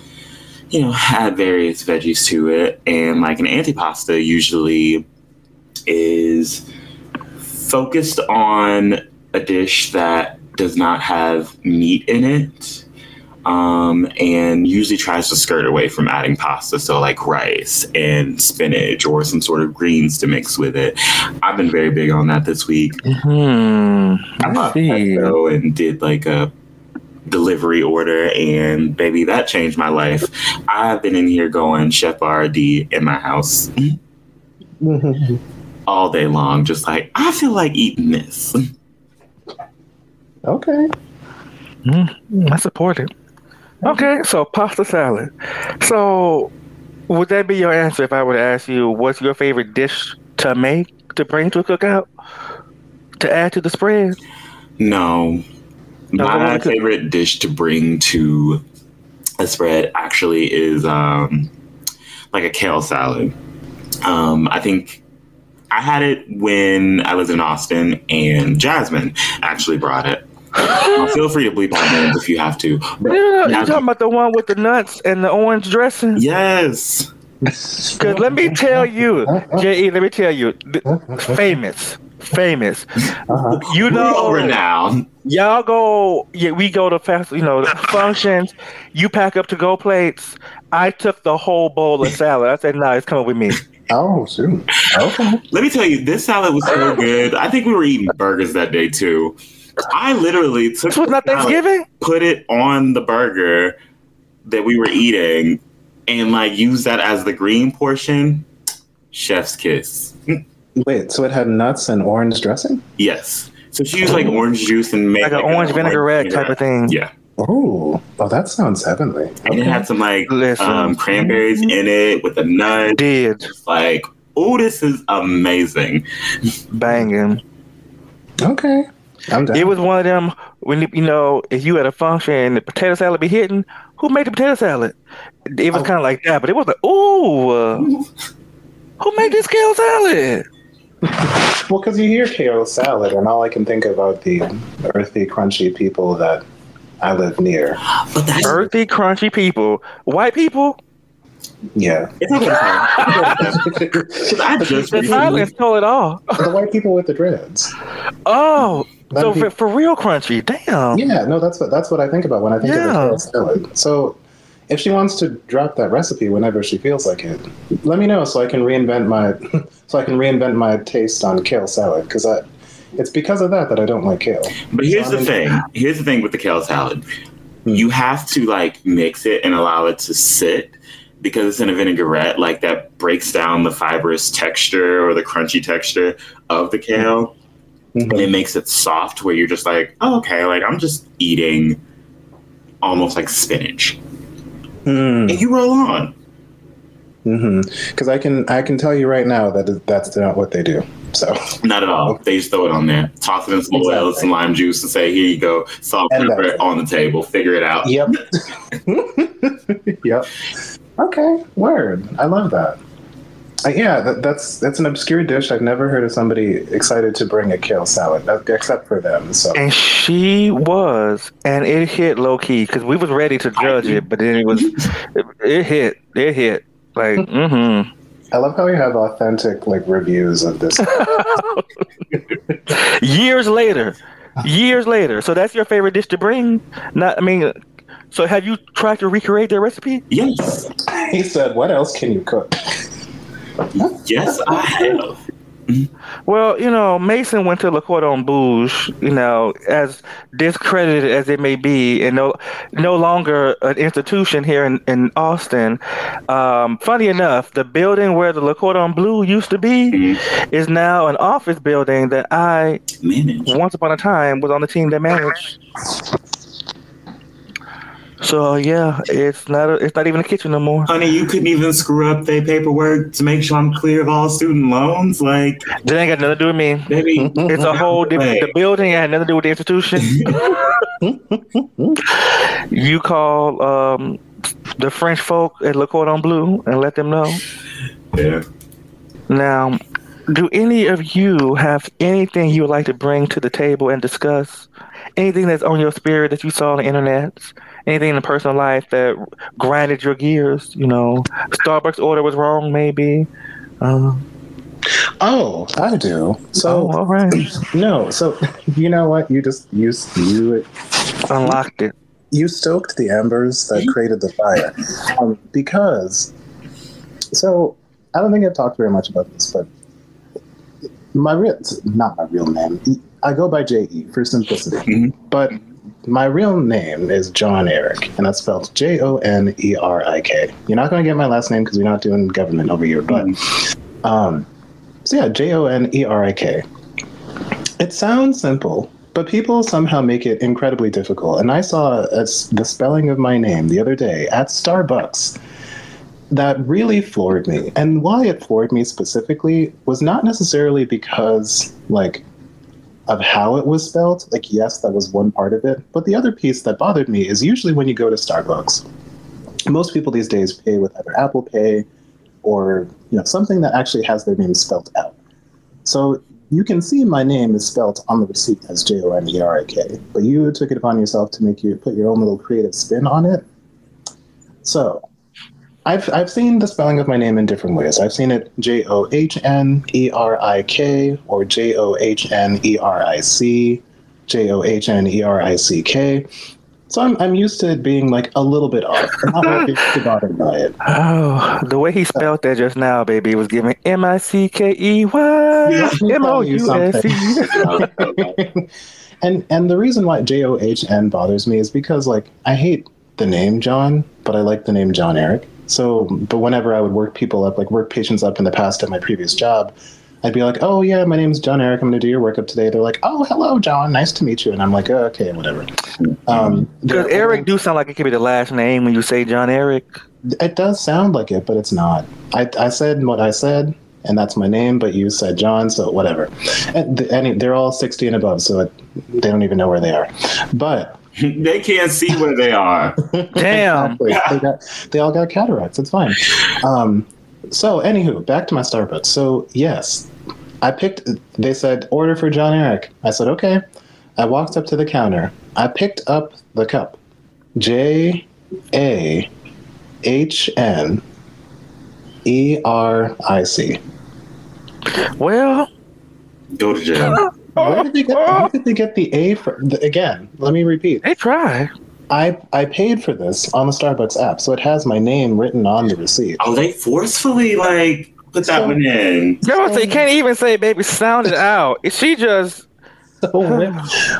add various veggies to it. And like an antipasta usually is focused on a dish that does not have meat in it. And usually tries to skirt away from adding pasta, so like rice and spinach or some sort of greens to mix with it. I've been very big on that this week. Mm-hmm. I bought pesto and did like a delivery order, and baby, that changed my life. I've been in here going Chef R.D. in my house mm-hmm. all day long, just like, I feel like eating this. Okay. Mm-hmm. I support it. Okay, so pasta salad. So would that be your answer if I were to ask you what's your favorite dish to make, to bring to a cookout, to add to the spread? No. My favorite dish to bring to a spread actually is like a kale salad. I think I had it when I was in Austin, and Jasmine actually brought it. Feel free to bleep on names if you have to. You're talking about the one with the nuts and the orange dressing? Yes. Because let me tell you, J.E., let me tell you, famous. Uh-huh. You know, over now. Y'all go, we go to fast, functions. You pack up to-go plates. I took the whole bowl of salad. I said, no, it's coming with me. Oh, sure. Okay. Let me tell you, this salad was so good. I think we were eating burgers that day, too. I literally took this was not Thanksgiving? Put it on the burger that we were eating and use that as the green portion. Chef's kiss. Wait, so it had nuts and orange dressing? Yes. So she used orange juice and made an orange vinaigrette type of thing. Yeah. Oh, that sounds heavenly. And it had some cranberries in it with a nut. It did. It's this is amazing. Banging. Okay. It was one of them when if you had a function and the potato salad be hitting, who made the potato salad? It was kind of like that, but it was like, who made this kale salad? Well, because you hear kale salad, and all I can think about the earthy, crunchy people that I live near. But that's earthy, crunchy people, white people. Yeah. It's okay. The silence told it all. The white people with the dreads. Oh. That'd so be... for real crunchy. Damn. Yeah, no, that's what I think about when I think of a salad. So if she wants to drop that recipe whenever she feels like it, let me know so I can reinvent my taste on kale salad, because it's because of that I don't like kale. But here's the thing with the kale salad. You have to mix it and allow it to sit, because it's in a vinaigrette, that breaks down the fibrous texture or the crunchy texture of the kale. Mm-hmm. It makes it soft where you're just like, oh, okay, like I'm just eating almost like spinach. Mm. And you roll on. Mm-hmm. 'Cause I can tell you right now that's not what they do. So not at all. They just throw it on there, toss it in some oil, some lime juice, and say, "Here you go, salt, pepper on the table. Figure it out." Yep. Yep. Okay. Word. I love that. Yeah, that's an obscure dish. I've never heard of somebody excited to bring a kale salad, except for them. So. And she was, and it hit low key because we was ready to judge it, but then it hit like. Mm-hmm. I love how we have authentic like reviews of this. Years later. So that's your favorite dish to bring? So have you tried to recreate their recipe? Yes. He said, "What else can you cook?" Yes, I have. Well, Mason went to Le Cordon Bleu, as discredited as it may be, and no longer an institution here in Austin. Funny enough, the building where the Le Cordon Bleu used to be is now an office building that I managed. Once upon a time was on the team that managed. So yeah, it's not even a kitchen no more. Honey, you couldn't even screw up their paperwork to make sure I'm clear of all student loans. Like that ain't got nothing to do with me. Baby, it's a whole different. The building had nothing to do with the institution. You call the French folk at Le Cordon Bleu and let them know. Yeah. Now, do any of you have anything you would like to bring to the table and discuss? Anything that's on your spirit that you saw on the internet? Anything in personal life that grinded your gears? Starbucks order was wrong, maybe. Oh, I do. So, all right. No, so you know what? You unlocked it. You stoked the embers that created the fire, because I don't think I've talked very much about this, but not my real name. I go by J.E. for simplicity, but. My real name is John Eric, and that's spelled Jonerik. You're not going to get my last name because we're not doing government over here, but... Jonerik. It sounds simple, but people somehow make it incredibly difficult. And I saw the spelling of my name the other day at Starbucks that really floored me. And why it floored me specifically was not necessarily because, of how it was spelled, yes, that was one part of it. But the other piece that bothered me is usually when you go to Starbucks, most people these days pay with either Apple Pay or something that actually has their name spelled out. So you can see my name is spelled on the receipt as Jonerik, but you took it upon yourself to put your own little creative spin on it. So I've seen the spelling of my name in different ways. I've seen it Jonerik or Johneric, Johnerick. So I'm used to it being a little bit off. I'm not really bothered by it. Oh, the way he spelled that just now, baby, was giving MICKEY MOUSE. And the reason why John bothers me is because I hate the name John, but I like the name John Eric. So, but whenever I would work patients up in the past at my previous job, I'd be like, "Oh yeah, my name's John Eric. I'm going to do your workup today." They're like, "Oh, hello, John. Nice to meet you." And I'm like, "Oh, okay, whatever." Because Eric do sound like it could be the last name when you say John Eric. It does sound like it, but it's not. I said what I said, and that's my name. But you said John, so whatever. And they're all 60 and above, so they don't even know where they are. But. They can't see where they are. Damn. Exactly. Yeah. They all got cataracts. It's fine. So, anywho, back to my Starbucks. So, yes, they said, "Order for Jonerik." I said, okay. I walked up to the counter. I picked up the cup. Johneric. Well, go to jail. Where did they get the A from? Again, let me repeat. They try. I paid for this on the Starbucks app, so it has my name written on the receipt. Oh, they forcefully, put that one in. No, so you can't even say, baby, sound it out. She just... So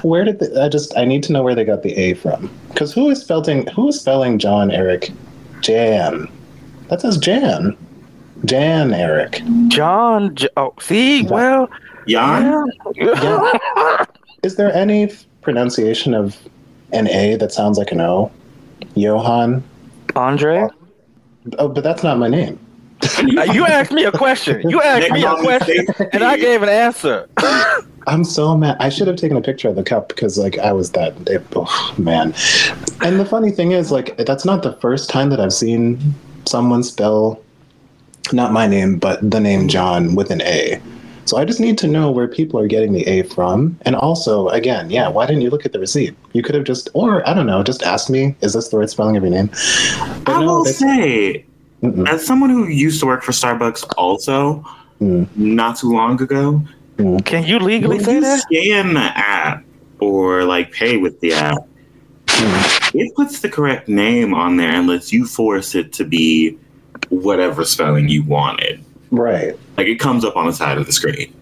where did they... I need to know where they got the A from. Because who is spelling Jonerik? Jan. That says Jan. Jonerik. John... Oh, see? Well... Jan? Yeah. Is there any pronunciation of an A that sounds like an O? Johan? Andre? Oh, but that's not my name. You asked me a question. And I gave an answer. I'm so mad. I should have taken a picture of the cup because, like, I was that. Man. And the funny thing is, like, that's not the first time that I've seen someone spell not my name, but the name John with an A. So I just need to know where people are getting the A from. And also, again, yeah, why didn't you look at the receipt? You could have just, or I don't know, just asked me, is this the right spelling of your name? But I will say, as someone who used to work for Starbucks also, not too long ago, can you legally say that? Scan the app or like pay with the app, it puts the correct name on there and lets you force it to be whatever spelling you wanted. Right. Like it comes up on the side of the screen.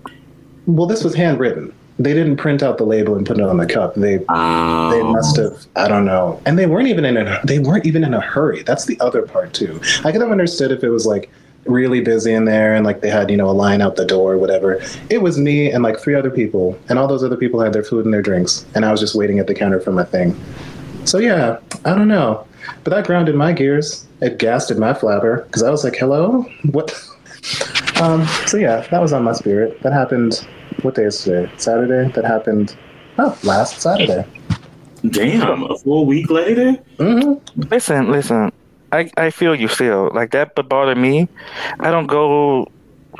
Well, this was handwritten. They didn't print out the label and put it on the cup. They must have, I don't know. And they weren't even in a hurry. That's the other part too. I could have understood if it was like really busy in there and like they had, you know, a line out the door or whatever. It was me and like three other people, and all those other people had their food and their drinks, and I was just waiting at the counter for my thing. So yeah, I don't know. But that grounded my gears. It gasted my flapper because I was like, hello? What? So yeah, that was on my spirit. That happened. What day is today? Saturday? That happened last Saturday. Damn, a full week later? Mm-hmm. Listen. I feel you still. Like, that but bothered me. I don't go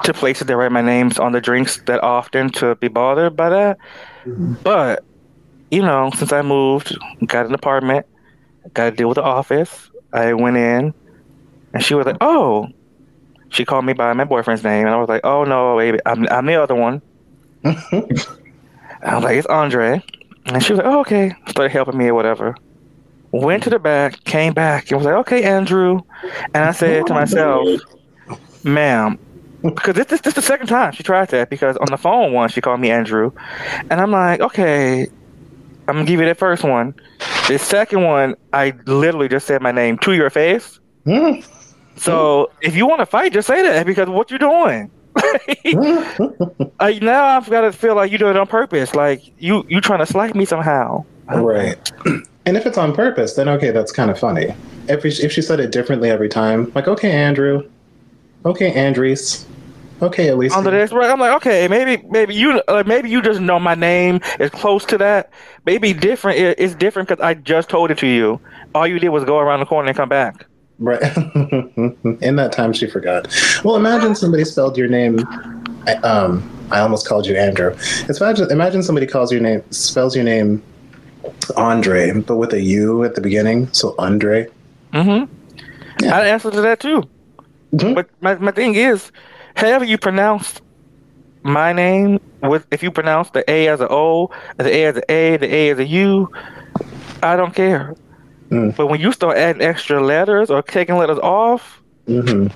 to places that write my names on the drinks that often to be bothered by that. Mm-hmm. But, you know, since I moved, got an apartment, got to deal with the office, I went in, and she was like, oh. She called me by my boyfriend's name, and I was like, oh, no, baby, I'm the other one. I was like, it's Andre. And she was like, oh, okay. Started helping me or whatever. Went to the back, came back, and was like, okay, Andrew. And I said to myself, ma'am, because this is the second time she tried that, because on the phone once she called me Andrew. And I'm like, okay, I'm going to give you that first one. The second one, I literally just said my name to your face. So if you want to fight, just say that, because what you doing? Like, now I've got to feel like you do it on purpose. Like you trying to slight me somehow, right? And if it's on purpose, then okay, that's kind of funny. If she said it differently every time, like okay, Andrew, okay, Andres, okay, at least on the next right. I'm like, okay, maybe you just know my name is close to that. Maybe different. It's different because I just told it to you. All you did was go around the corner and come back. Right. In that time, she forgot. Well, imagine somebody spelled your name. I almost called you Andrew. Imagine somebody spells your name Andre, but with a U at the beginning. So Andre. Mm-hmm. Yeah. I answered to that too. Mm-hmm. But my thing is, however you pronounce my name, if you pronounce the A as an O, the A as an A, the A as a U, I don't care. But when you start adding extra letters or taking letters off, and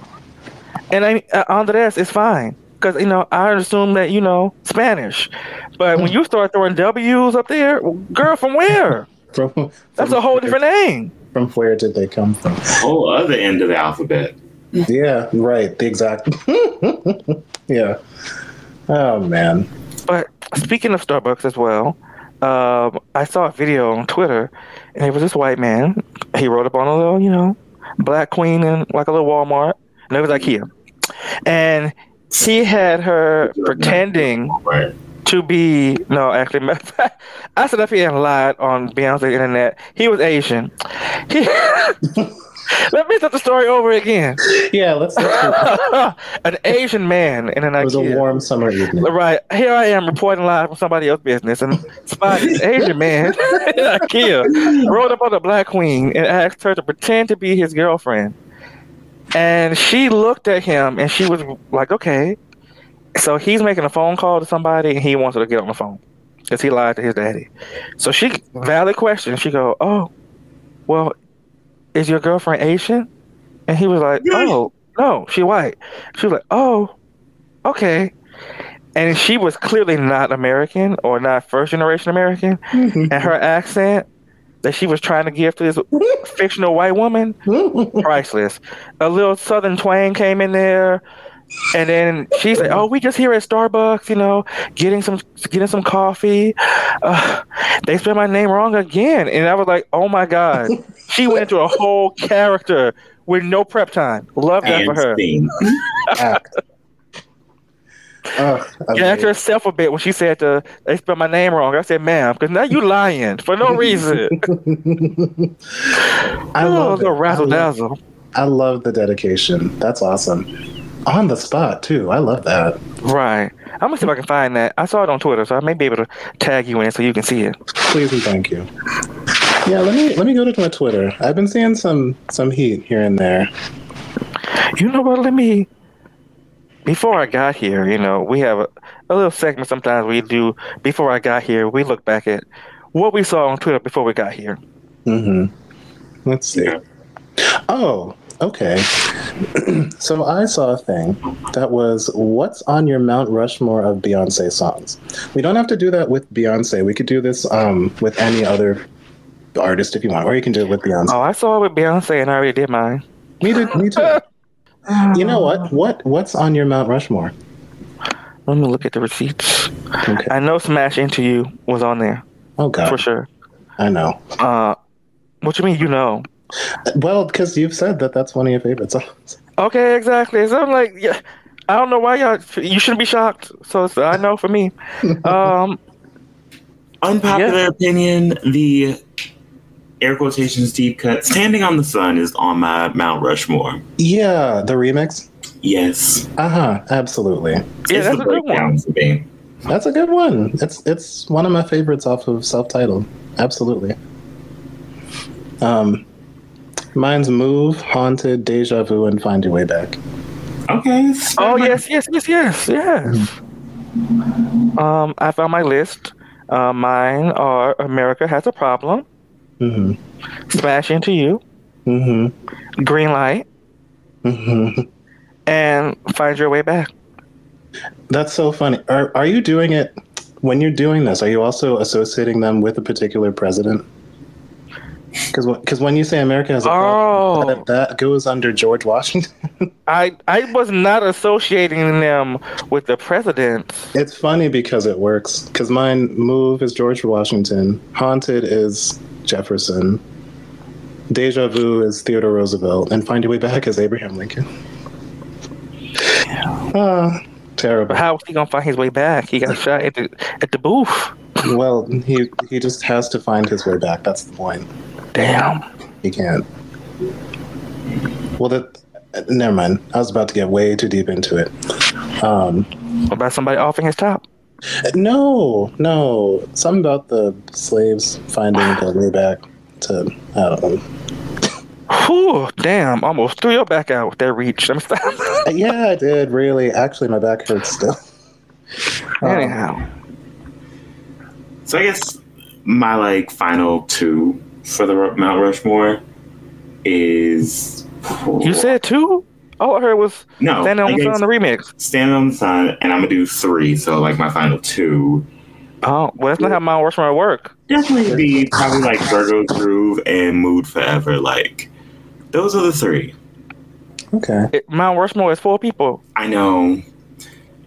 I mean, Andres is fine because, you know, I assume that you know Spanish. But when you start throwing W's up there, girl, from where? That's a whole different name. From where did they come from? Whole other end of the alphabet. Yeah, right. The exact. Yeah. Oh, man. But speaking of Starbucks as well, I saw a video on Twitter, and it was this white man. He rode up on a little, you know, black queen in like a little Walmart. No, it was Ikea. And he had her pretending to be, no, actually, I said up here and lied on Beyonce's internet. He was Asian. Let me start the story over again. Yeah, let's an Asian man in an Ikea. It was a warm summer evening. Right. Here I am reporting live from somebody else's business, and spotted this Asian man in Ikea rode up on the black queen and asked her to pretend to be his girlfriend. And she looked at him, and she was like, okay. So he's making a phone call to somebody, and he wants her to get on the phone because he lied to his daddy. So she, valid question. She go, oh, well, is your girlfriend Asian? And he was like, oh, no, she white. She was like, oh, okay. And she was clearly not American or not first generation American. And her accent that she was trying to give to this fictional white woman, priceless. A little Southern twang came in there. And then she's like, "Oh, we just here at Starbucks, you know, getting some coffee." They spelled my name wrong again, and I was like, "Oh my god!" She went into a whole character with no prep time. Love that for her. Gagged herself a bit when she said they spelled my name wrong. I said, "Ma'am," because now you lying for no reason. I love the razzle dazzle. I love the dedication. That's awesome. On the spot, too. I love that. Right. I'm going to see if I can find that. I saw it on Twitter, so I may be able to tag you in so you can see it. Please and thank you. Yeah, let me go to my Twitter. I've been seeing some heat here and there. You know what? Before I got here, you know, we have a little segment sometimes we do. Before I got here, we look back at what we saw on Twitter before we got here. Mm-hmm. Let's see. Oh, okay. So I saw a thing that was, what's on your Mount Rushmore of Beyonce songs? We don't have to do that with Beyonce. We could do this with any other artist if you want, or you can do it with Beyonce. Oh, I saw it with Beyonce and I already did mine. Me too. You know what? What's on your Mount Rushmore? Let me look at the receipts. Okay. I know Smash Into You was on there. Oh, God. For sure. I know. What you mean you know? Well, because you've said that's one of your favorite songs. Okay, exactly. So I'm like, yeah, I don't know why you shouldn't be shocked. So I know for me. Unpopular opinion, the air quotations deep cut, Standing on the Sun is on my Mount Rushmore. Yeah, the remix? Yes. Uh-huh, absolutely. Yeah, that's a good one. For me. That's a good one. It's one of my favorites off of self-titled. Absolutely. Mine's Move, Haunted, Deja Vu, and Find Your Way Back. Okay. Oh, yes. I found my list. Mine are America Has a Problem, mm-hmm. Smash Into You, mm-hmm. Green Light, mm-hmm. and Find Your Way Back. That's so funny. Are you doing it, when you're doing this, are you also associating them with a particular president? Because when you say America Has a Problem, that goes under George Washington. I was not associating them with the president. It's funny because it works. Because mine, Move, is George Washington. Haunted is Jefferson. Deja Vu is Theodore Roosevelt. And Find Your Way Back is Abraham Lincoln. Yeah. Terrible. But how is he going to find his way back? He got shot at the booth. Well, he just has to find his way back. That's the point. Damn. He can't. Well, never mind. I was about to get way too deep into it. About somebody offing his top? No. Something about the slaves finding their way back to, I don't know. Whew, damn. Almost threw your back out with that reach. I'm sorry. Yeah, I did, really. Actually, my back hurts still. Anyhow. So I guess my final two for the Mount Rushmore is... You said two? All I heard was Standing on the Sun, the remix. Standing on the Sun, and I'm going to do three, so my final two. Oh, well, that's not how Mount Rushmore work. Definitely be probably Virgo's Groove and Mood Forever. Those are the three. Okay. Mount Rushmore is four people. I know.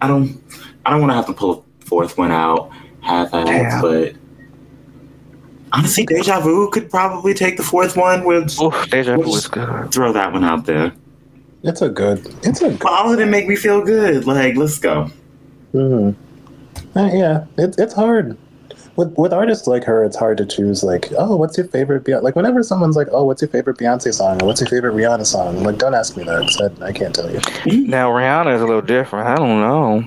I don't want to have to pull a fourth one out. But honestly, Deja Vu could probably take the fourth one. Deja Vu is good. Throw that one out there. It's a good. All of them make me feel good. Let's go. Mm-hmm. Yeah, it's hard. With artists like her, it's hard to choose. Oh, what's your favorite Beyonce? Whenever someone's like, oh, what's your favorite Beyonce song? Or what's your favorite Rihanna song? I'm don't ask me that because I can't tell you. Now Rihanna is a little different. I don't know.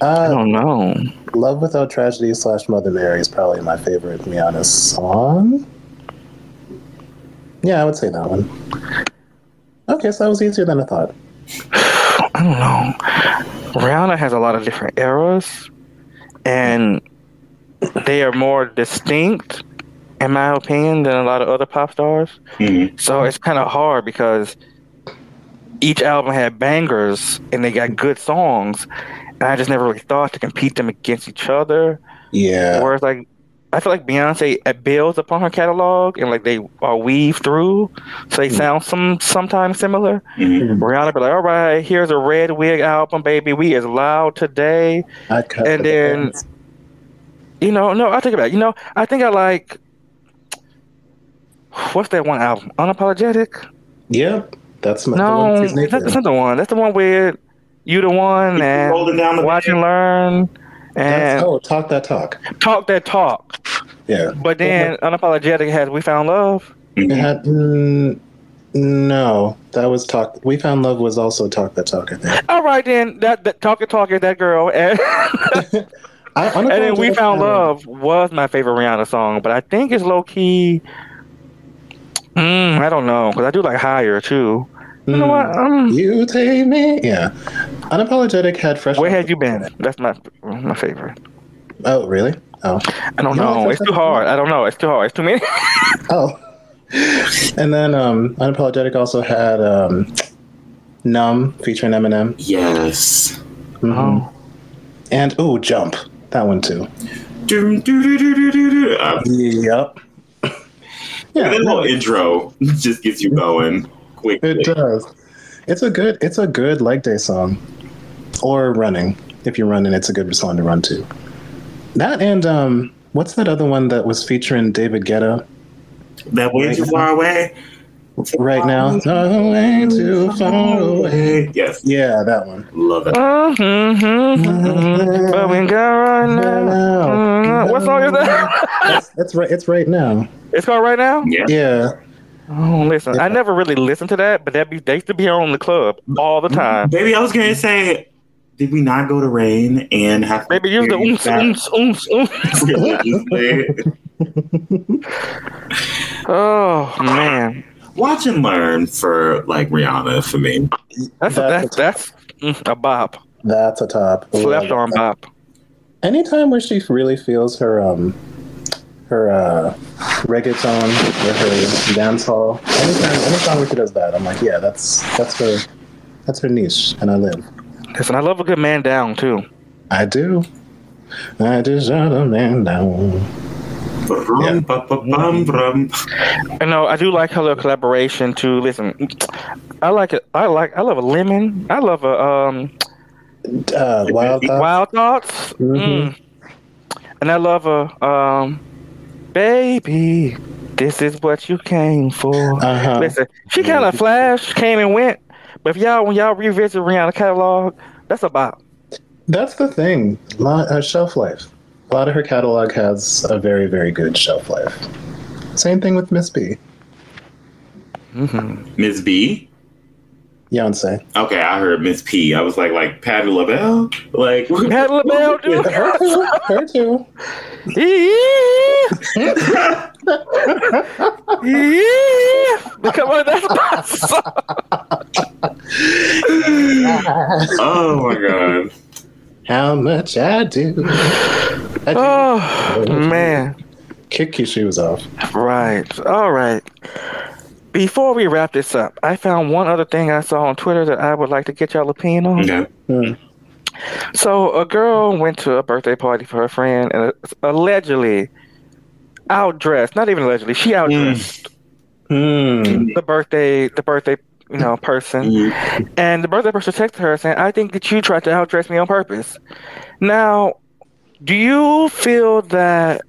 I don't know. Love Without Tragedy / Mother Mary is probably my favorite Rihanna song. Yeah, I would say that one. Okay, so that was easier than I thought. I don't know. Rihanna has a lot of different eras, and they are more distinct, in my opinion, than a lot of other pop stars. Mm-hmm. So it's kind of hard because each album had bangers, and they got good songs. I just never really thought to compete them against each other. Yeah. Whereas I feel like Beyonce builds upon her catalog and like they are weaved through, so they sound sometimes similar. Mm-hmm. Rihanna be like, "All right, here's a Red Wig album, baby. We is loud today." And then, I take it back. I think I like what's that one album? Unapologetic. Yeah, that's not the one. That's not the one. That's the one with You the One and Watch and Learn. And Talk That Talk. Talk That Talk. Yeah. But then Unapologetic had We Found Love. No, that was Talk. We Found Love was also Talk That Talk, I think. All right, then. That Talk That Talk is that girl. And, and then We Found Love was my favorite Rihanna song, but I think it's low-key. I don't know, because I do like Higher, too. You know what? You take me. Yeah. Unapologetic had Fresh. Where had you been? That's my favorite. Oh, really? Oh. I don't know. It's too hard. I don't know. It's too hard. It's too many. Oh. And then Unapologetic also had Numb featuring Eminem. Yes. Mm-hmm. Oh. And, Jump. That one, too. Yep. Yeah, that little intro just gets you going. Quickly. It does. It's a good leg day song, or running. If you're running, it's a good song to run to. That and what's that other one that was featuring David Guetta? That Way Too Far Away. Right now, Way Too Far Away. Yes. Yeah, that one. Love it. But we got right now. What song is that? That's right. It's Right Now. It's called Right Now. Yeah. Oh, listen! Yeah. I never really listened to that, but they used to be on the club all the time. Baby, I was gonna say, did we not go to rain and have? Baby, you're the Oh man! Watch and Learn for like Rihanna for me. That's a bop. That's a top. Left arm bop. Anytime where she really feels her reggaeton or her dance hall. Any song where she does that, I'm like, yeah, that's her niche, and I live. Listen, I love a good man down too. I do. I just shut a man down. Yeah. And no, I do like her little collaboration too. Listen, I like it. I love a Lemon. I love a Wild Thoughts. Wild Thoughts. Mm-hmm. And I love a Baby, this is what you came for. Uh-huh. Listen, she kind of flashed, came and went. But when y'all revisit Rihanna catalog, that's a bop. That's the thing. Shelf life. A lot of her catalog has a very, very good shelf life. Same thing with Miss B. Mm-hmm. Miss B? Beyonce. Okay, I heard Miss P. I was like Patti LaBelle. Like Patti LaBelle, dude. Her too. Come on, that's my song. Oh my god. How much I do. Oh man. Kick your shoes off. Right. All right. Before we wrap this up, I found one other thing I saw on Twitter that I would like to get y'all opinion on. Okay. Mm-hmm. So a girl went to a birthday party for her friend and allegedly outdressed. Not even allegedly, she outdressed the birthday person. Mm-hmm. And the birthday person texted her saying, "I think that you tried to outdress me on purpose." Now, do you feel that?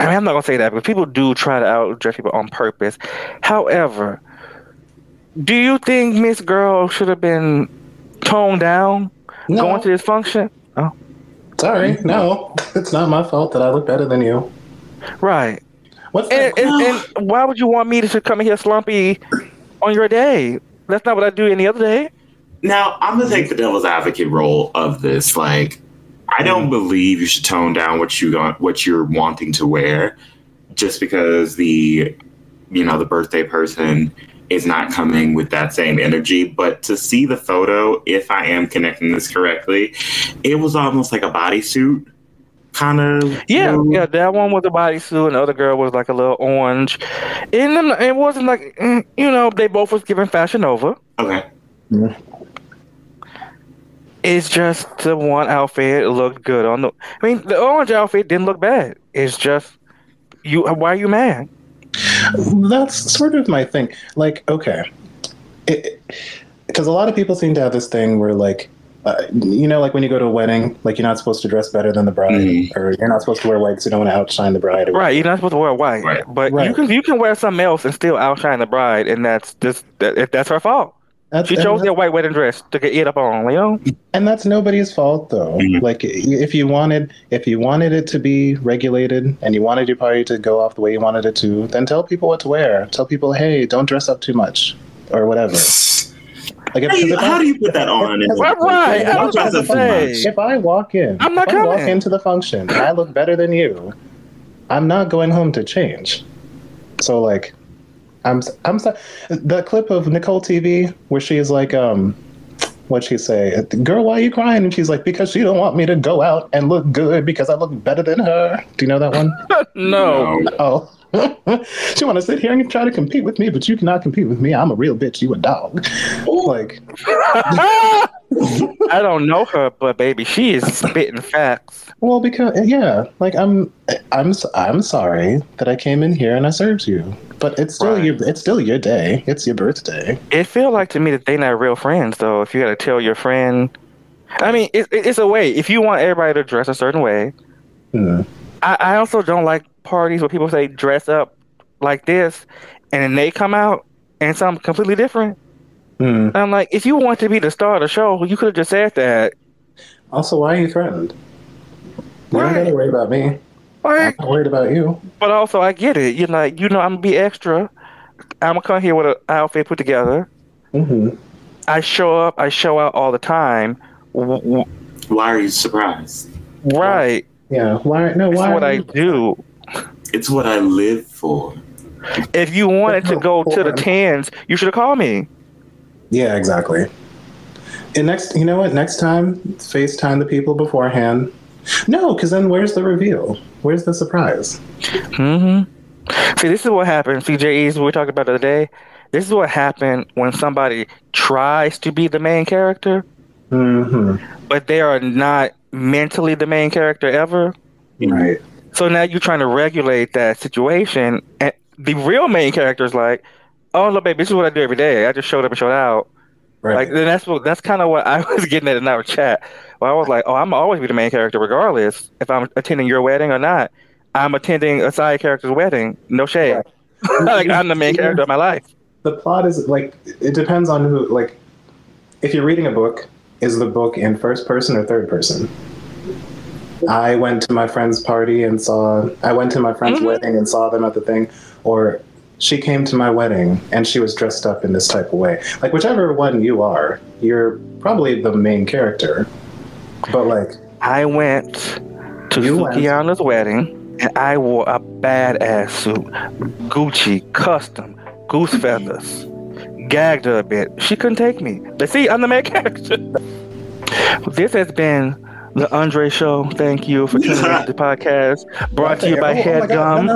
I mean, I'm not going to say that, but people do try to outdress people on purpose. However, do you think Miss Girl should have been toned down going to this function? Oh. Sorry, no. It's not my fault that I look better than you. Right. What's that? And why would you want me to come in here slumpy on your day? That's not what I do any other day. Now, I'm going to take the devil's advocate role of this, like, I don't believe you should tone down what you're wanting to wear just because the birthday person is not coming with that same energy. But to see the photo, if I am connecting this correctly, it was almost like a bodysuit kind of. Yeah, yeah, that one was a bodysuit, and the other girl was like a little orange. And it wasn't like, they both was giving Fashion Nova. Okay. Yeah. It's just the one outfit looked good on the. I mean, the orange outfit didn't look bad. It's just Why are you mad? That's sort of my thing. Like, okay, because a lot of people seem to have this thing where, like, you know, like when you go to a wedding, like you're not supposed to dress better than the bride, or you're not supposed to wear white because you don't want to outshine the bride. Or right, you're not supposed to wear white, right. But right. you can wear something else and still outshine the bride, and that's her fault. She chose their white wedding dress to get it up on, you know? And that's nobody's fault, though. Mm-hmm. Like, if you wanted it to be regulated and you wanted your party to go off the way you wanted it to, then tell people what to wear. Tell people, hey, don't dress up too much or whatever. Like, how do you put that on? Right. If I walk in, I walk into the function, and I look better than you, I'm not going home to change. So, like... I'm sorry. The clip of Nicole TV where she's like, what'd she say? Girl, why are you crying? And she's like, because she don't want me to go out and look good because I look better than her. Do you know that one? No. Oh. She want to sit here and try to compete with me, but you cannot compete with me. I'm a real bitch. You a dog. Like, I don't know her, but baby, she is spitting facts. Well, because like I'm sorry that I came in here and I served you, but it's still your day. It's your birthday. It feels like to me that they're not real friends, though. If you got to tell your friend, I mean, it's a way. If you want everybody to dress a certain way, I also don't like parties where people say dress up like this and then they come out and something completely different. I'm like, if you want to be the star of the show, you could have just said that. Also, why are you threatened? You don't gotta worry about me. Right. I'm worried about you. But also, I get it. You're like, I'm gonna be extra. I'm gonna come here with an outfit put together. Mm-hmm. I show out all the time. Why are you surprised? Right. Yeah. Why? No. Why? It's what I do. It's what I live for. If you wanted to go to the tans, you should have called me. Yeah, exactly. And next time, FaceTime the people beforehand. No, because then where's the reveal? Where's the surprise? Mm-hmm. See, this is what happened. CJEs, we were talking about the other day. This is what happened when somebody tries to be the main character, but they are not mentally the main character ever. Right. So now you're trying to regulate that situation, and the real main character is like, oh, look, baby, this is what I do every day. I just showed up and showed out. Right. Like, then that's kind of what I was getting at in our chat. Well, I was like, oh, I'm always be the main character regardless if I'm attending your wedding or not. I'm attending a side character's wedding. No shade. Right. Like, I'm the main character of my life. The plot is, like, it depends on who, like, if you're reading a book, is the book in first person or third person? I went to my friend's party and saw, I went to my friend's wedding and saw them at the thing, or... She came to my wedding, and she was dressed up in this type of way. Like, whichever one you are, you're probably the main character. But, like... I went to Sukiana's wedding, and I wore a badass suit. Gucci, custom, goose feathers. Gagged her a bit. She couldn't take me. But see, I'm the main character. This has been... The Andre Show, thank you for tuning in to the podcast. Brought to you by HeadGum.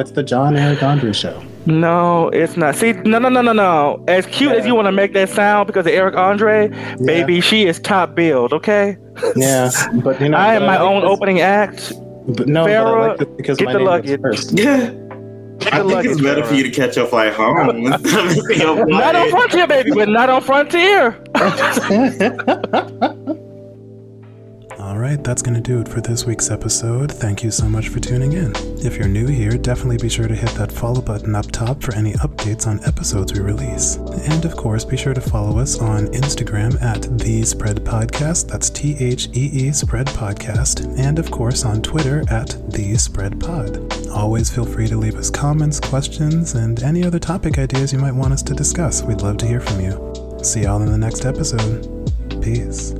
It's the John Eric Andre Show. No, it's not. See, no. As cute as you want to make that sound because of Eric Andre, baby, she is top billed, okay? Yeah, but you know, I am my own opening act. But no, Farrah, I like this because my name is first. Yeah. I think it's better for you to catch your flight home. Not on Frontier, baby, but not on Frontier. Alright, that's going to do it for this week's episode. Thank you so much for tuning in. If you're new here, definitely be sure to hit that follow button up top for any updates on episodes we release. And of course, be sure to follow us on Instagram at The Spread Podcast. That's THEE Spread Podcast. And of course, on Twitter at The Spread Pod. Always feel free to leave us comments, questions, and any other topic ideas you might want us to discuss. We'd love to hear from you. See y'all in the next episode. Peace.